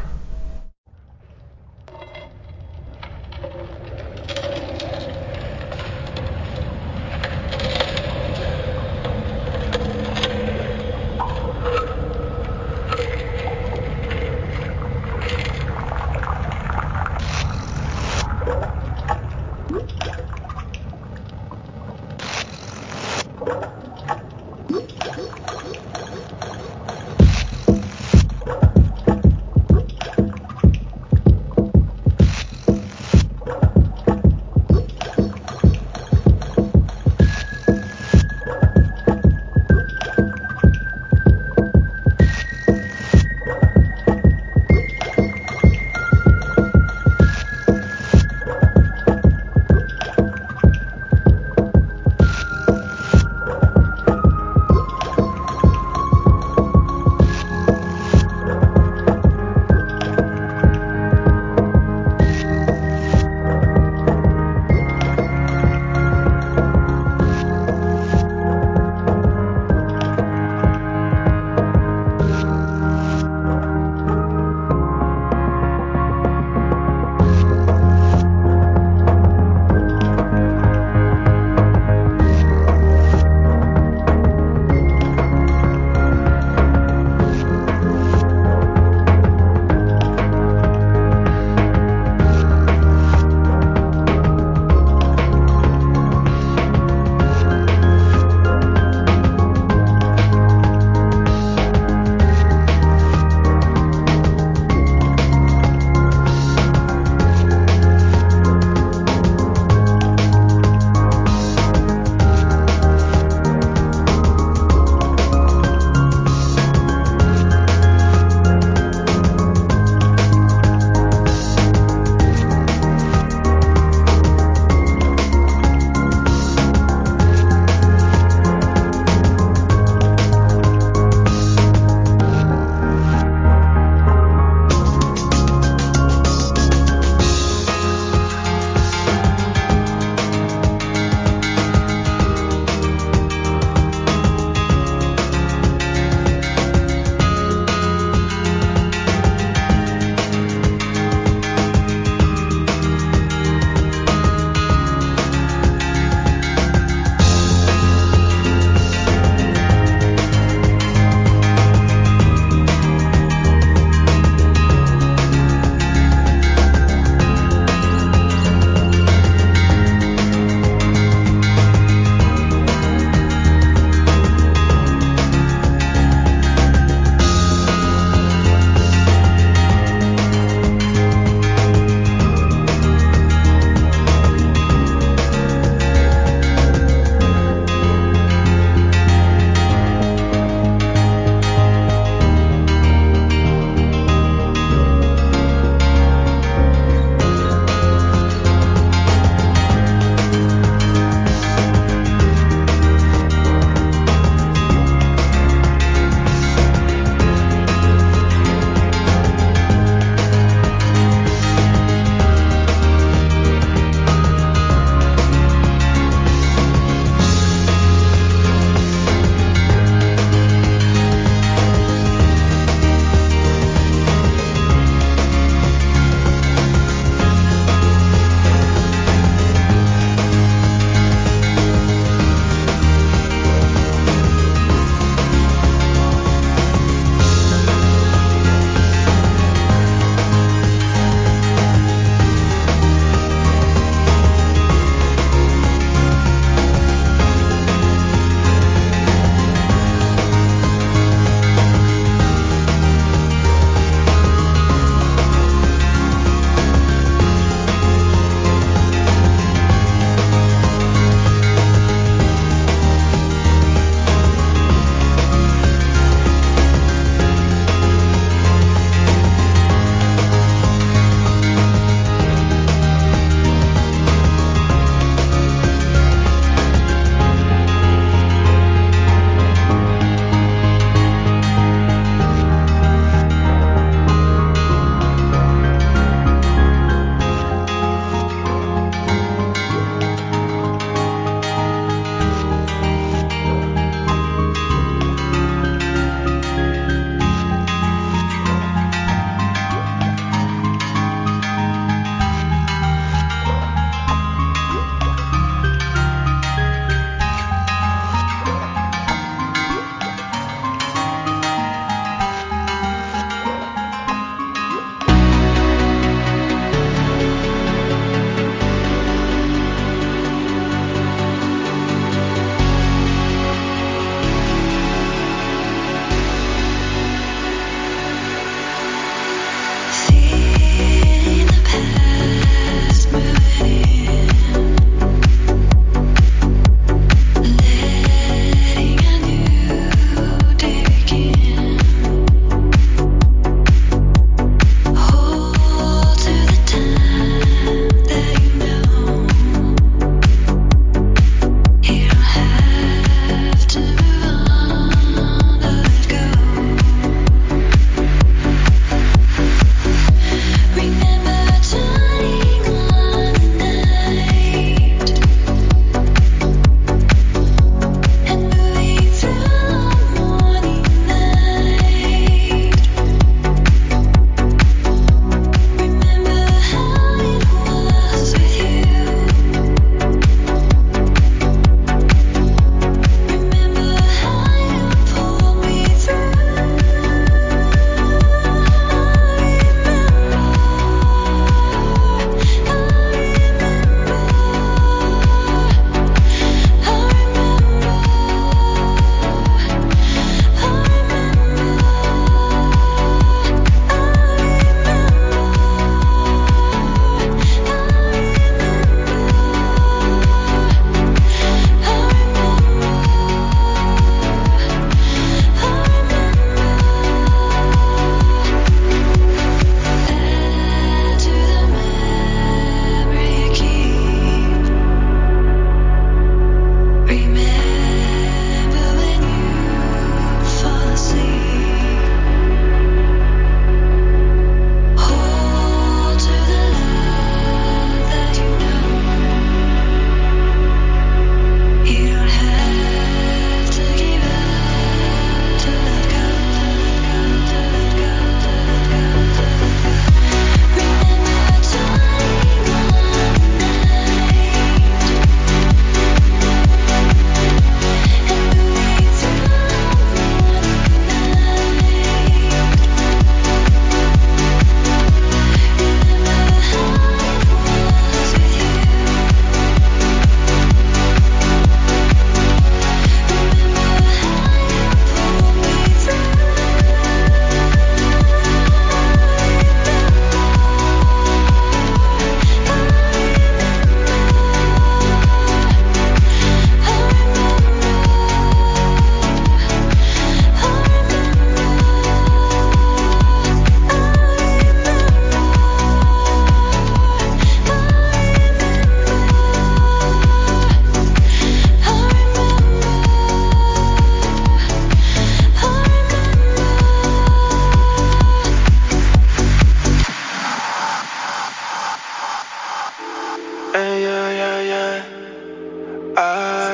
I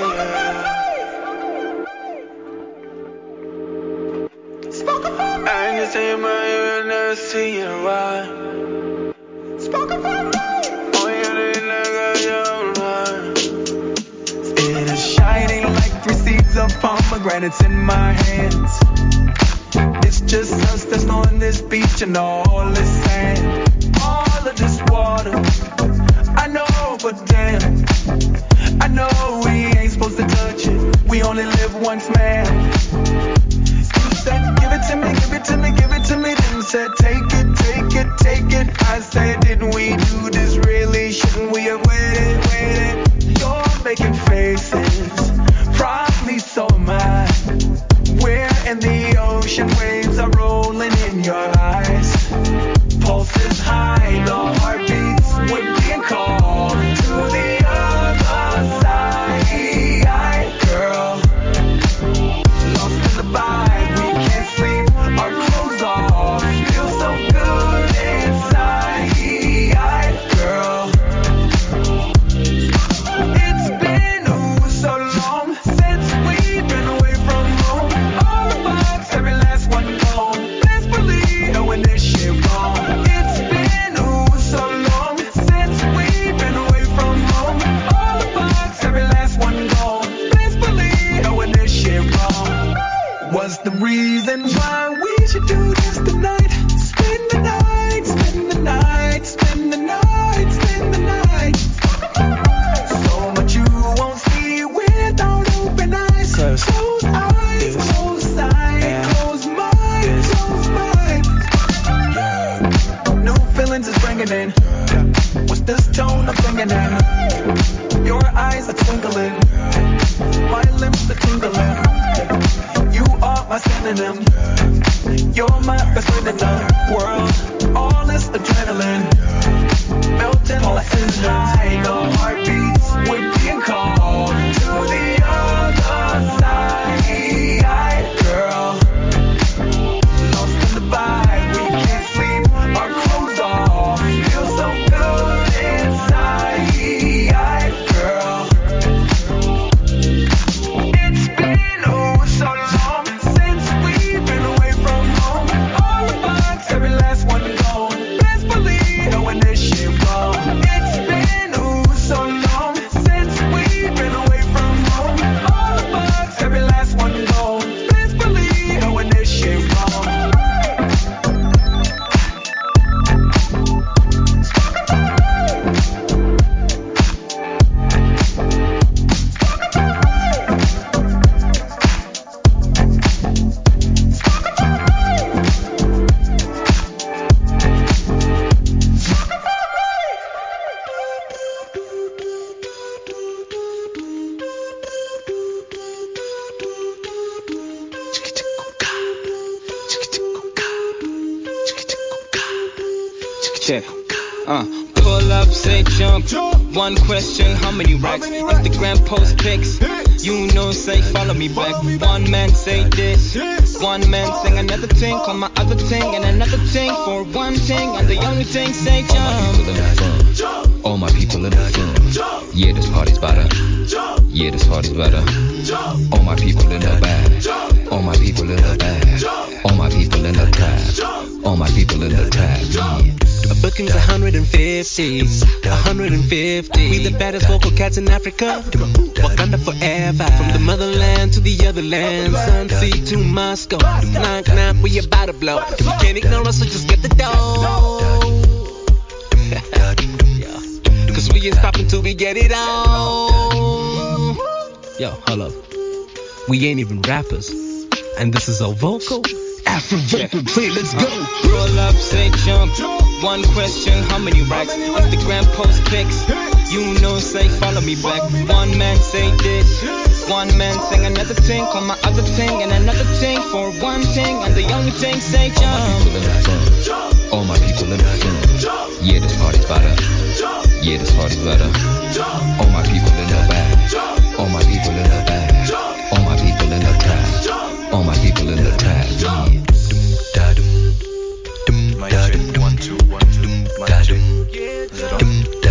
just ain't my ear and never see you ride. Spoken for me. Oh, yeah, they nigga, you're right. It is shining like receipts of pomegranates in my hands. It's just us that's on this beach and all this sand. All of this water. I know, but damn. I know we ain't supposed to touch it. We only live once, man. Give it to me, give it to me. Then said, take it, take it, take it. I said, didn't we do this really? Shouldn't we have waited, waited? You're making faces, probably so am I. We're in the ocean, waves are rolling in your eyes. Pulse is high, no heartbeats would be a call to the other side, girl. Lost in the vibe. In Africa, Wakanda forever. From the motherland to the other land, Sun Sea to Moscow. Knock knock, we about to blow. If you can't ignore us, so just get the dough. Cause we ain't stopping till we get it on. Yo, hello. We ain't even rappers, and this is our vocal Afro Vapor play, let's go. Roll up, say jump. One question, how many racks? Instagram post pics. You know, say, follow me back. One man say this, one man sing another thing, call my other thing, and another thing for one thing, and the only thing say jump. All my people in the room. Yeah, this party's better. Yeah, this party's better. All my people in the back. All my people in the back. All my people in the trap. All my people in the trap. My shit, 1, 2, 1, 2. My shit. Is it on? Dad.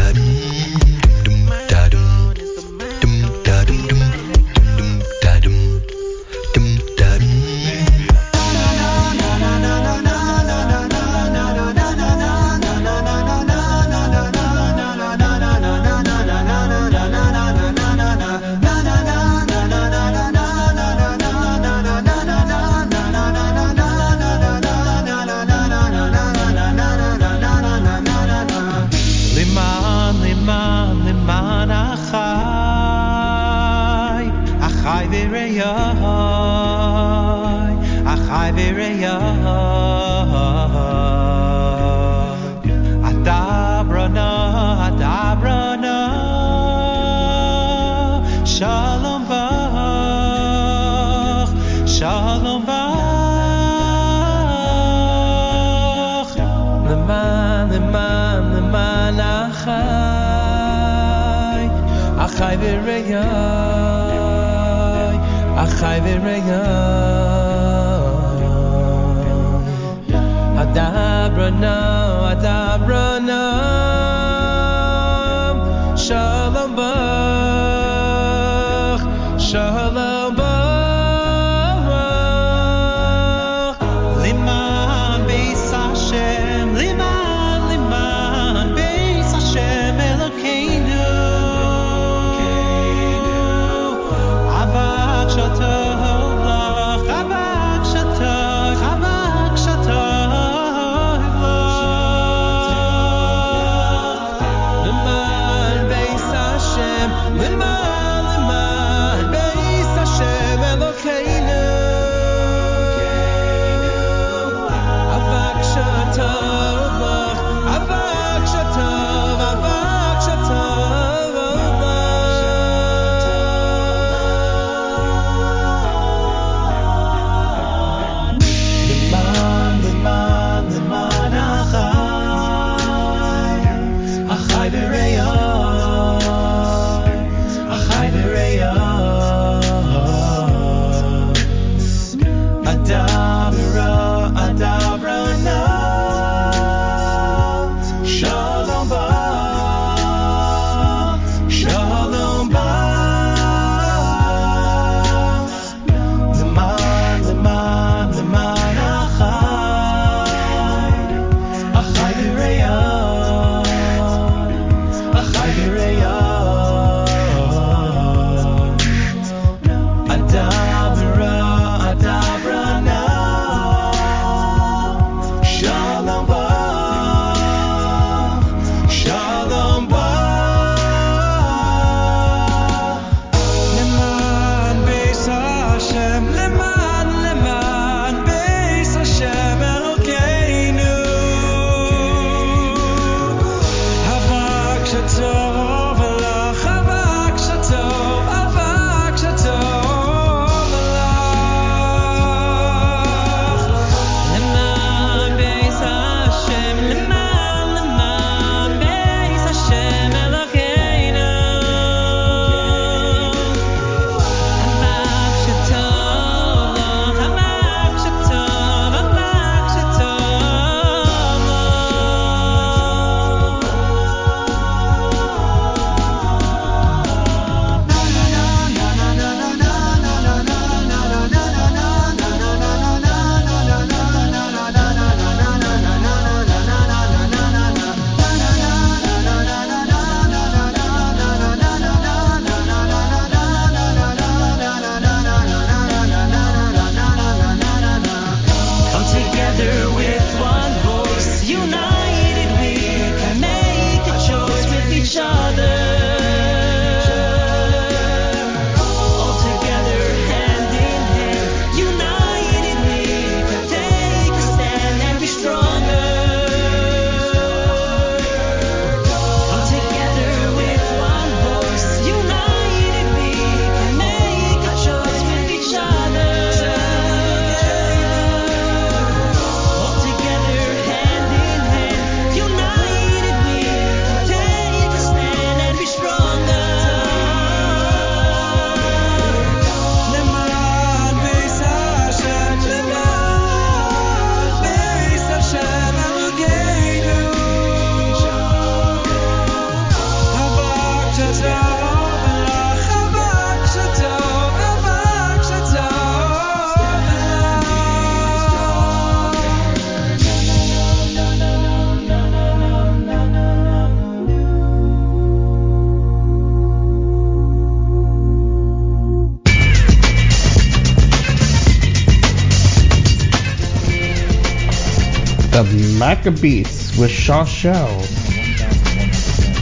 Maccabeats with Shalsheles,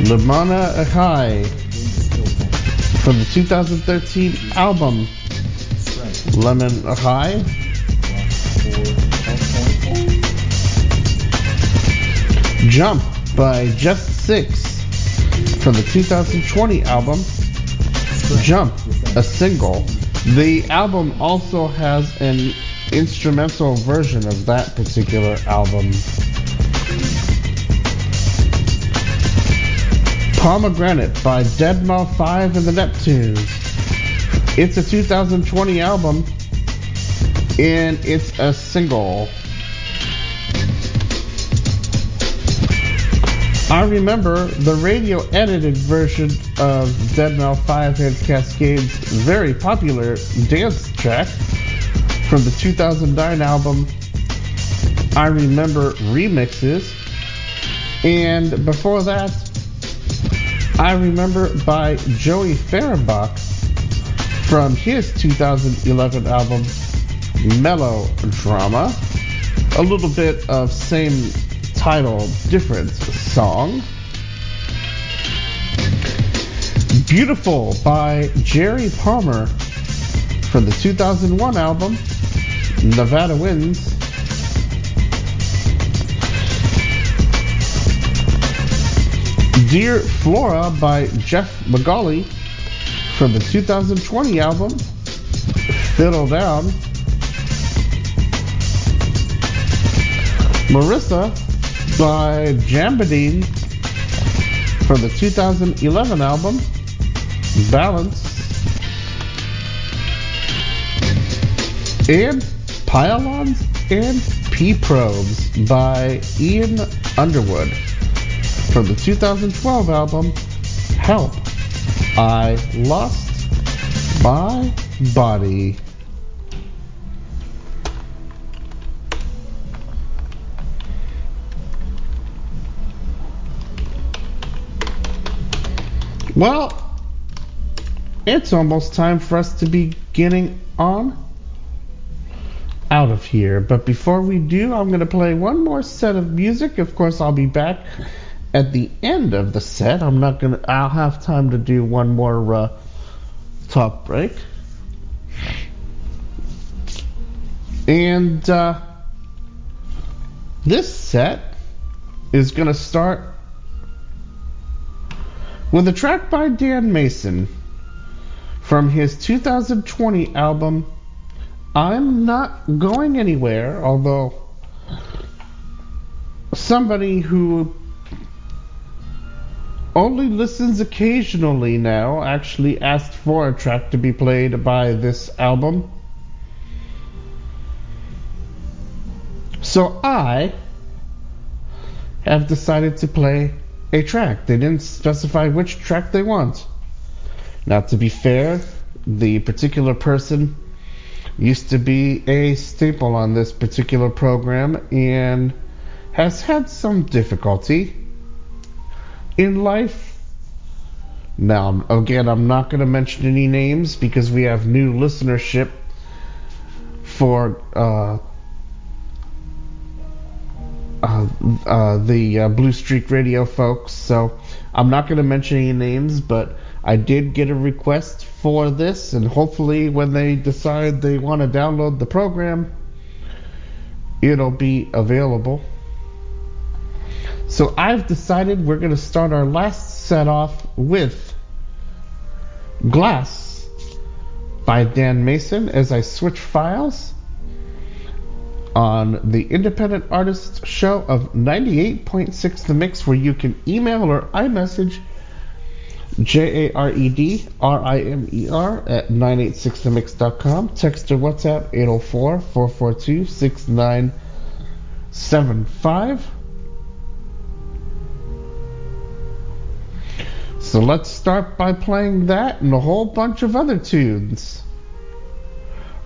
Lemana Achai, from the 2013 album Lemon High. Jump by Just Six from the 2020 album Jump, a single. The album also has an instrumental version of that particular album. Pomegranate by Deadmau5 and the Neptunes. It's a 2020 album and it's a single. I remember the radio edited version of Deadmau5 and Cascade's very popular dance track from the 2009 album I Remember Remixes. And before that, I Remember by Joey Fehrenbach from his 2011 album Melodrama. A little bit of same title, different song. Beautiful by Jerry Palmer from the 2001 album Nevada Winds. Dear Flora by Jeff McAuley from the 2020 album Fiddle Down. Marissa by Jambedaem from the 2011 album Balance. And Pylons and P-Probes by Ian Underwood from the 2012 album Help, I Lost My Body. Well, it's almost time for us to be getting on out of here. But before we do, I'm going to play one more set of music. Of course, I'll be back at the end of the set. I'll have time to do one more top break. And this set is going to start with a track by Dan Mason from his 2020 album I'm Not Going Anywhere, although somebody who only listens occasionally now actually asked for a track to be played by this album. So I have decided to play a track. They didn't specify which track they want. Now, to be fair, the particular person used to be a staple on this particular program and has had some difficulty in life. Now, again, I'm not going to mention any names because we have new listenership for the Blue Streak Radio folks, so I'm not going to mention any names, but I did get a request for this, and hopefully when they decide they want to download the program, it'll be available. So I've decided we're going to start our last set off with Glass by Dan Mason as I switch files on the Independent Artist Show of 98.6 The Mix, where you can email or iMessage JaredRimer at 986themix.com. Text or WhatsApp 804-442-6975. So let's start by playing that and a whole bunch of other tunes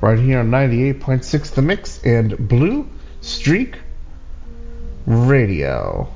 right here on 98.6 The Mix and Blue Streak Radio.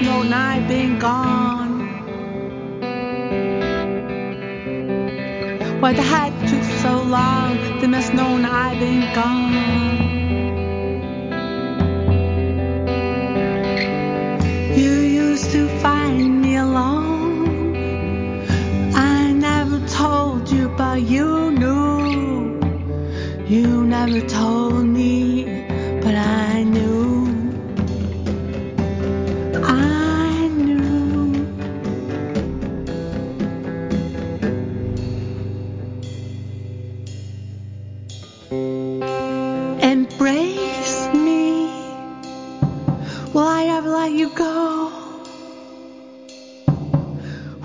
Deadmau5 been gone. Why the heck took so long? Deadmau5 been gone. But you knew, you never told me, but I knew, I knew. Embrace me, will I ever let you go?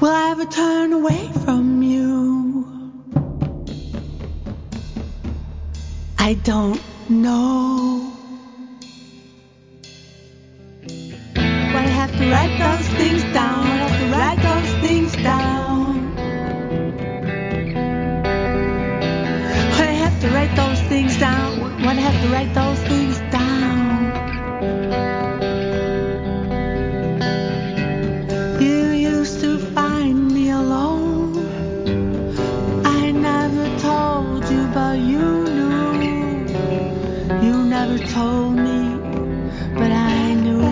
Will I ever turn away from you? I don't know. But I have to write those things down. I have to write those things down. But I have to write those things down. But I have to write those things down. You used to find me alone. I never told you, but you told me, but I knew.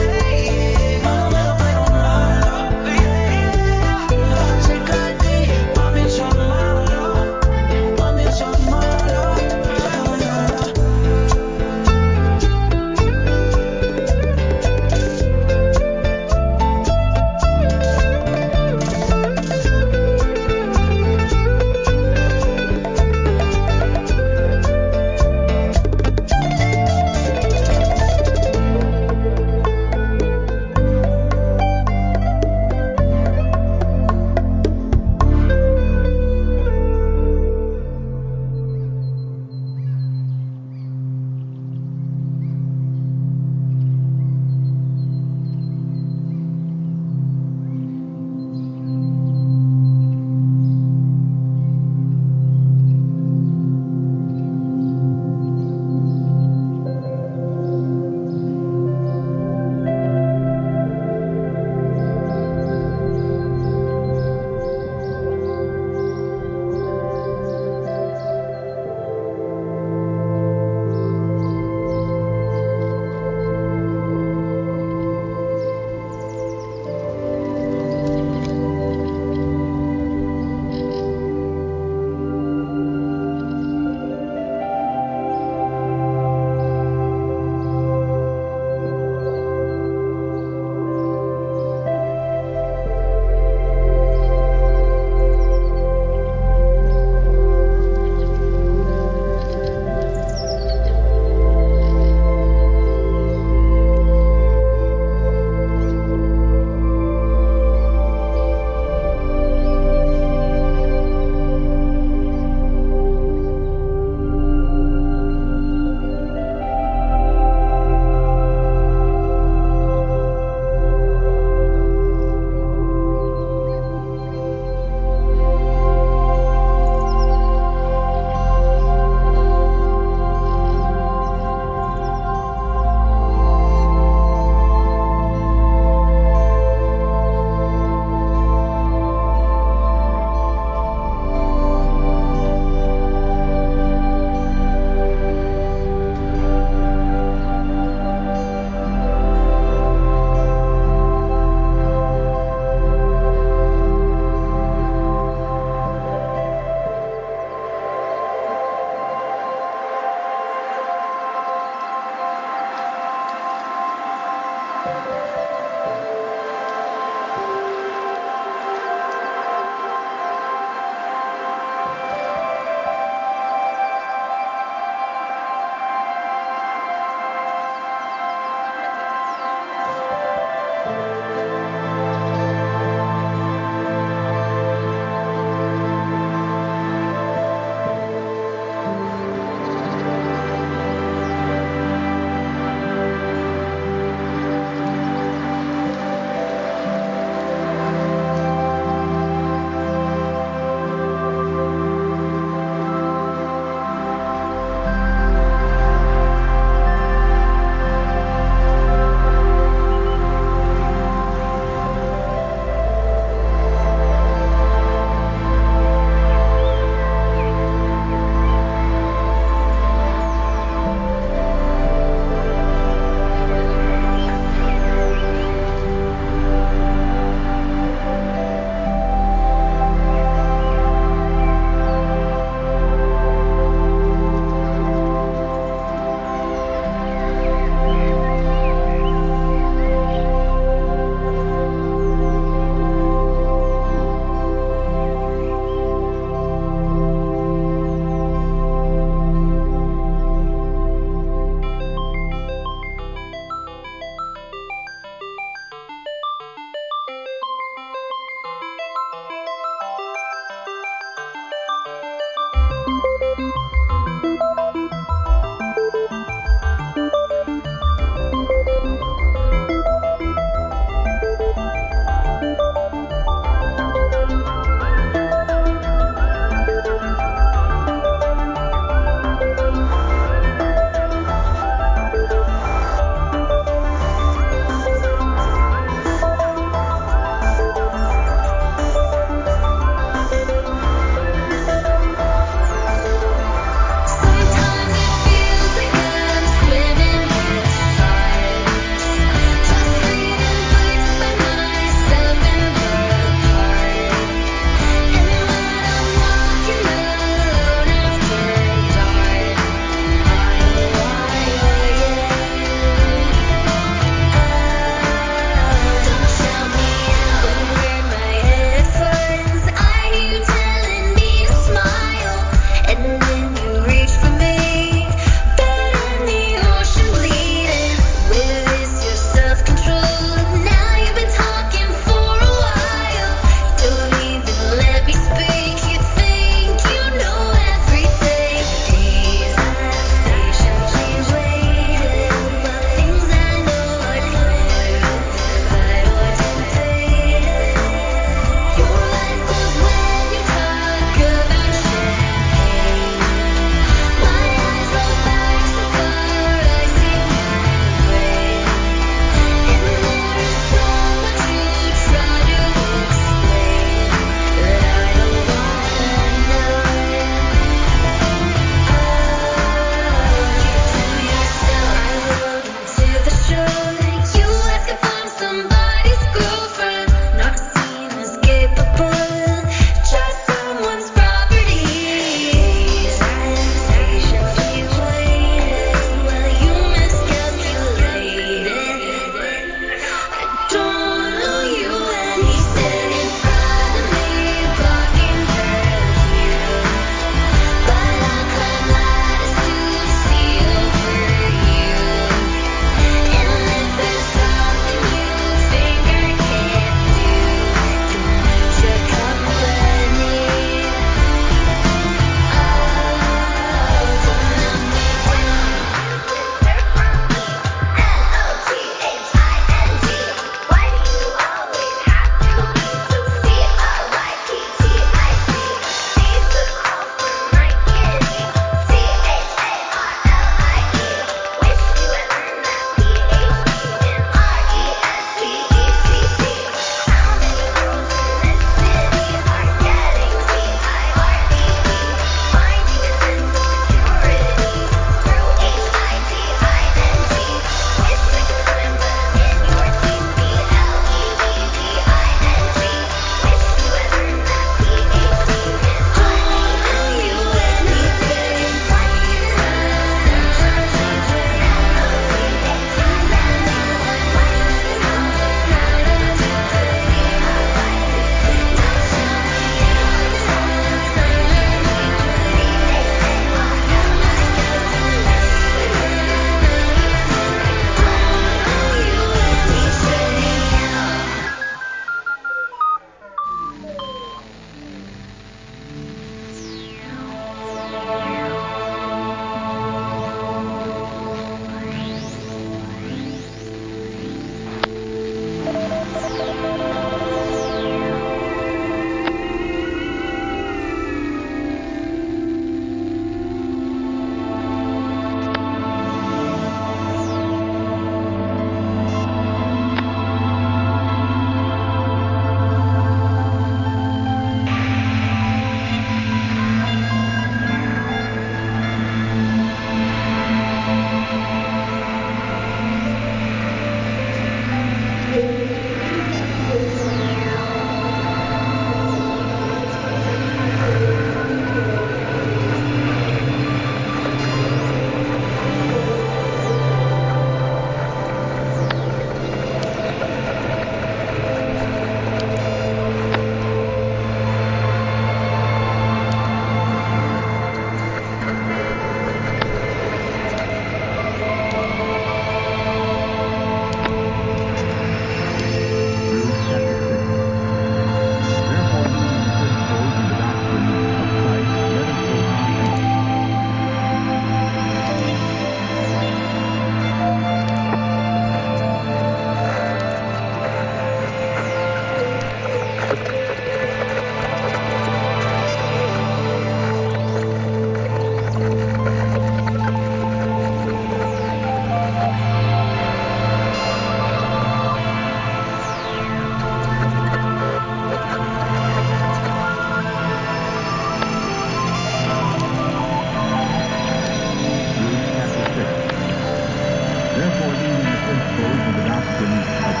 Therefore, even the first pose of the doctrine of Christ,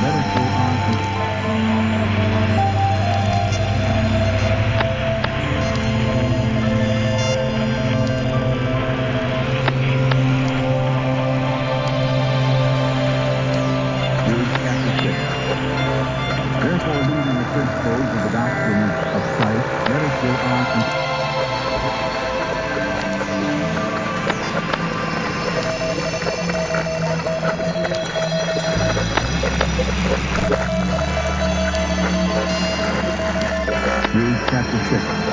let us go on to... Therefore, leaving the first pose of the doctrine of Christ, let us go on to... Chapter 6. Therefore,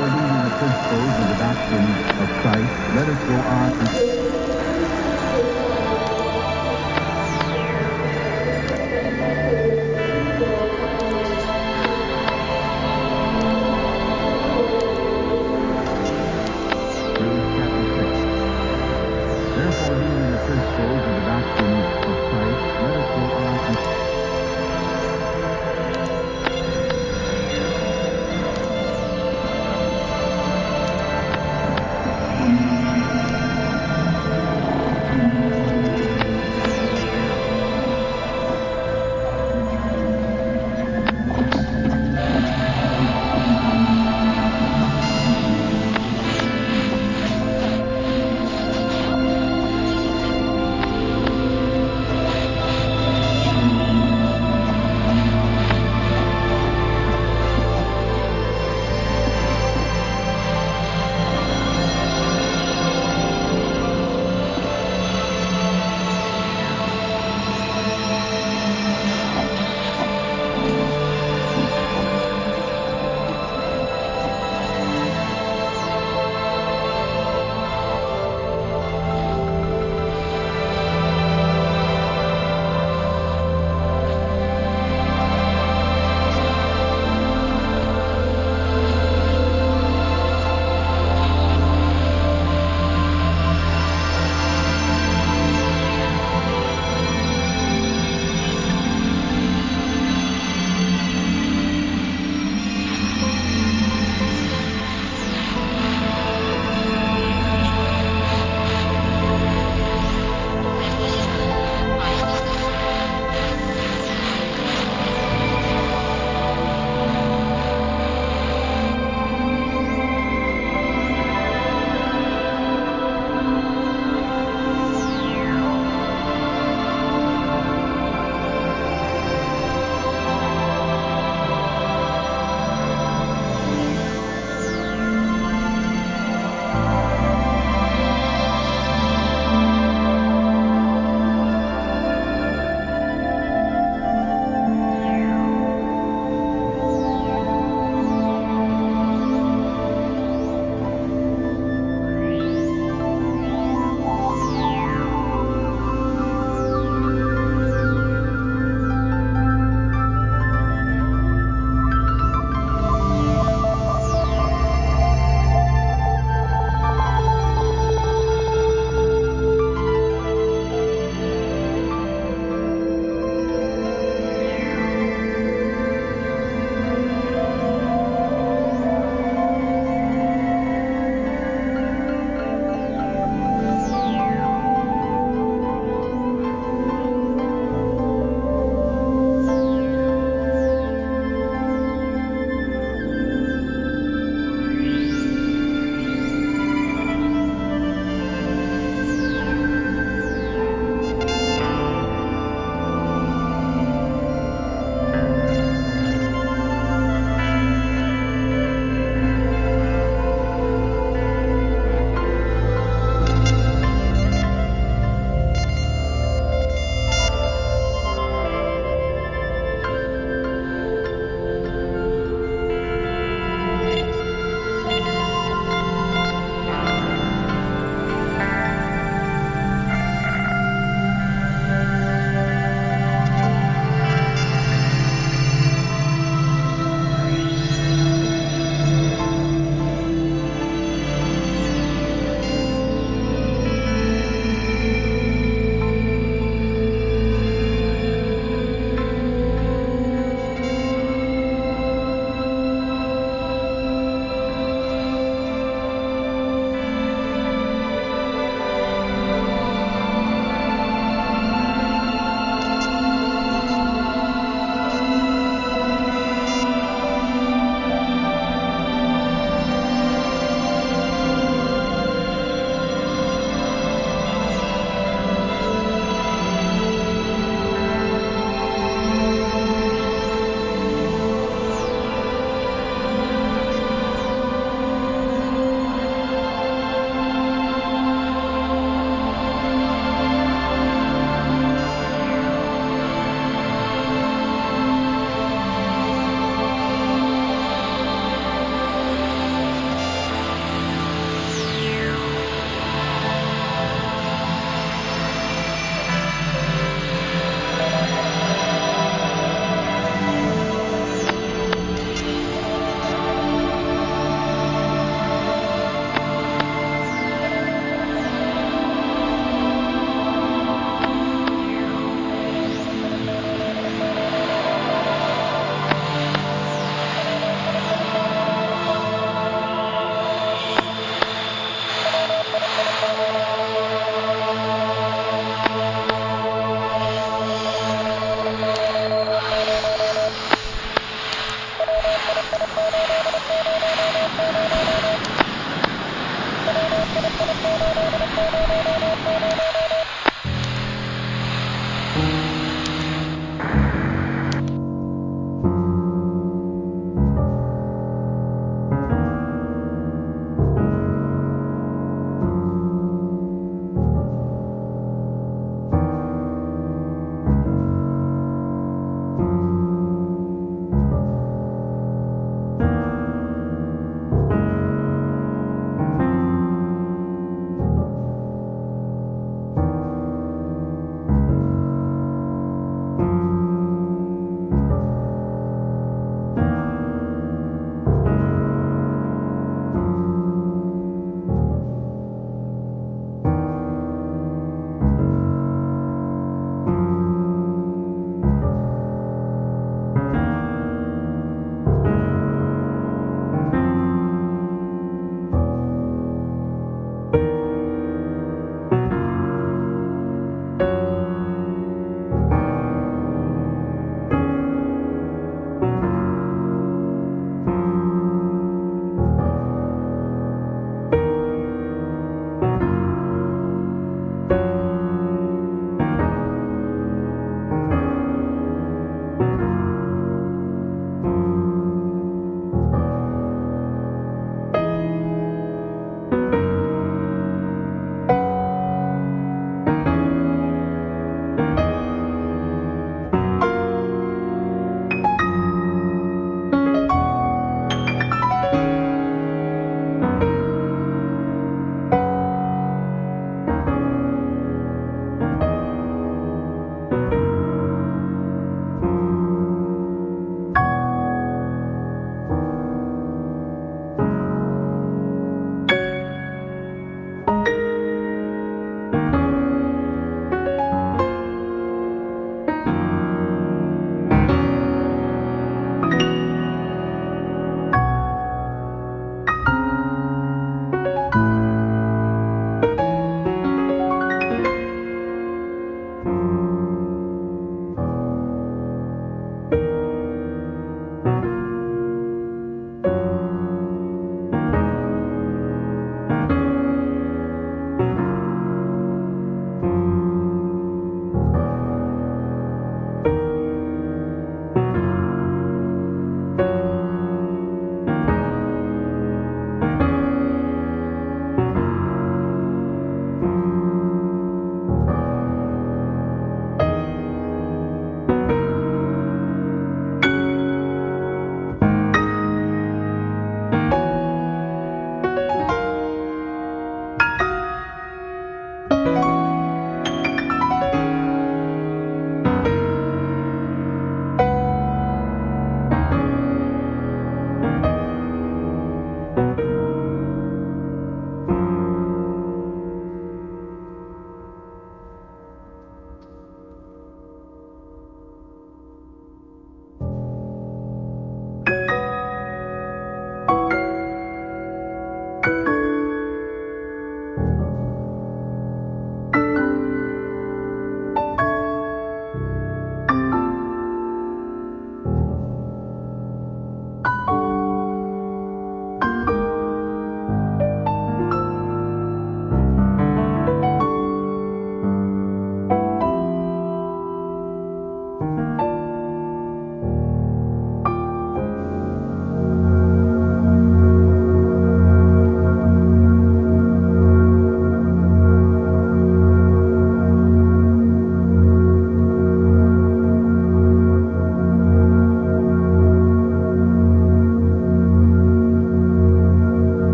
leaving the principles of the doctrine of Christ, let us go on and... Chapter 6. Therefore, leaving the principles of the doctrine of Christ, let us go on and...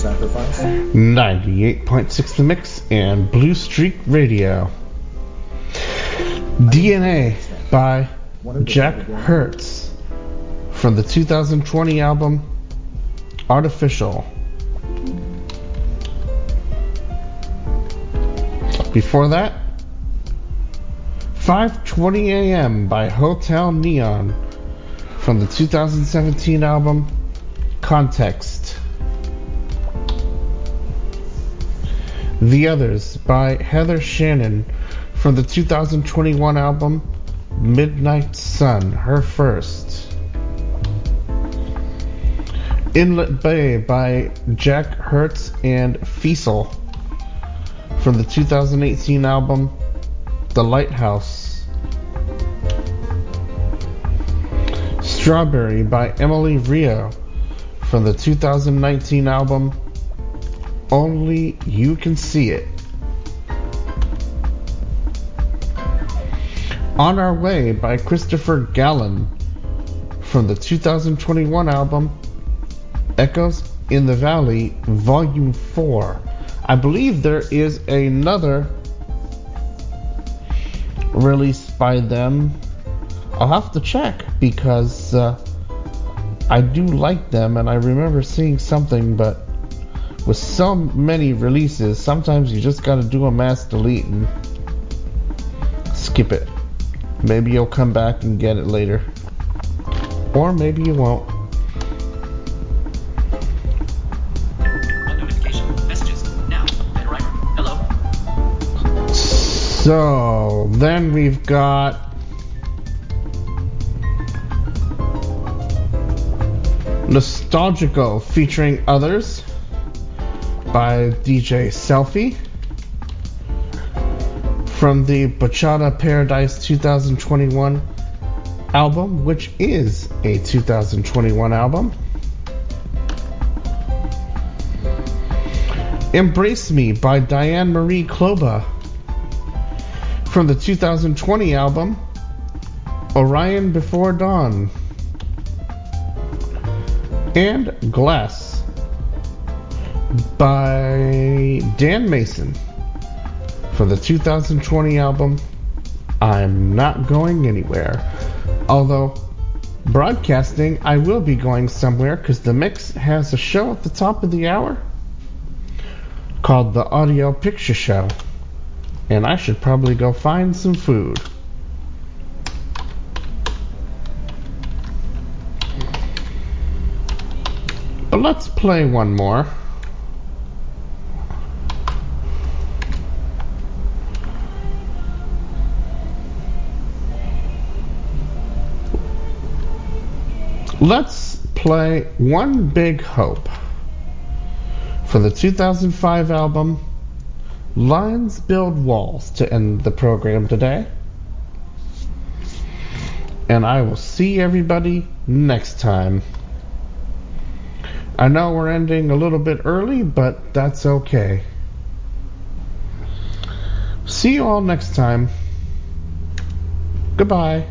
Sacrifice. 98.6 The Mix and Blue Streak Radio. DNA by Jack Hertz from the 2020 album Artificial. Before that, 5:20 a.m. by Hotel Neon from the 2017 album Context. The Others by Heather Shannon from the 2021 album Midnight Sun, her first. Inlet Bay by Jack Hertz and Fiesel from the 2018 album The Lighthouse. Strawberry by Emily Rio from the 2019 album Only You Can See It. On Our Way by Christopher Gallen from the 2021 album Echoes in the Valley Volume 4. I believe there is another released by them. I'll have to check because I do like them, and I remember seeing something, but with so many releases, sometimes you just gotta do a mass delete and skip it. Maybe you'll come back and get it later, or maybe you won't. So then we've got Nostalgico featuring Others by DJ Selfie from the Bachata Paradise 2021 album, which is a 2021 album. Embrace Me by Diane Marie Kloba from the 2020 album Orion Before Dawn. And Glass by Dan Mason for the 2020 album I'm Not Going Anywhere. Although broadcasting, I will be going somewhere because The Mix has a show at the top of the hour called The Audio Picture Show, and I should probably go find some food. But let's play one more. Let's play One Big Hope for the 2005 album Lines Build Walls to end the program today. And I will see everybody next time. I know we're ending a little bit early, but that's okay. See you all next time. Goodbye.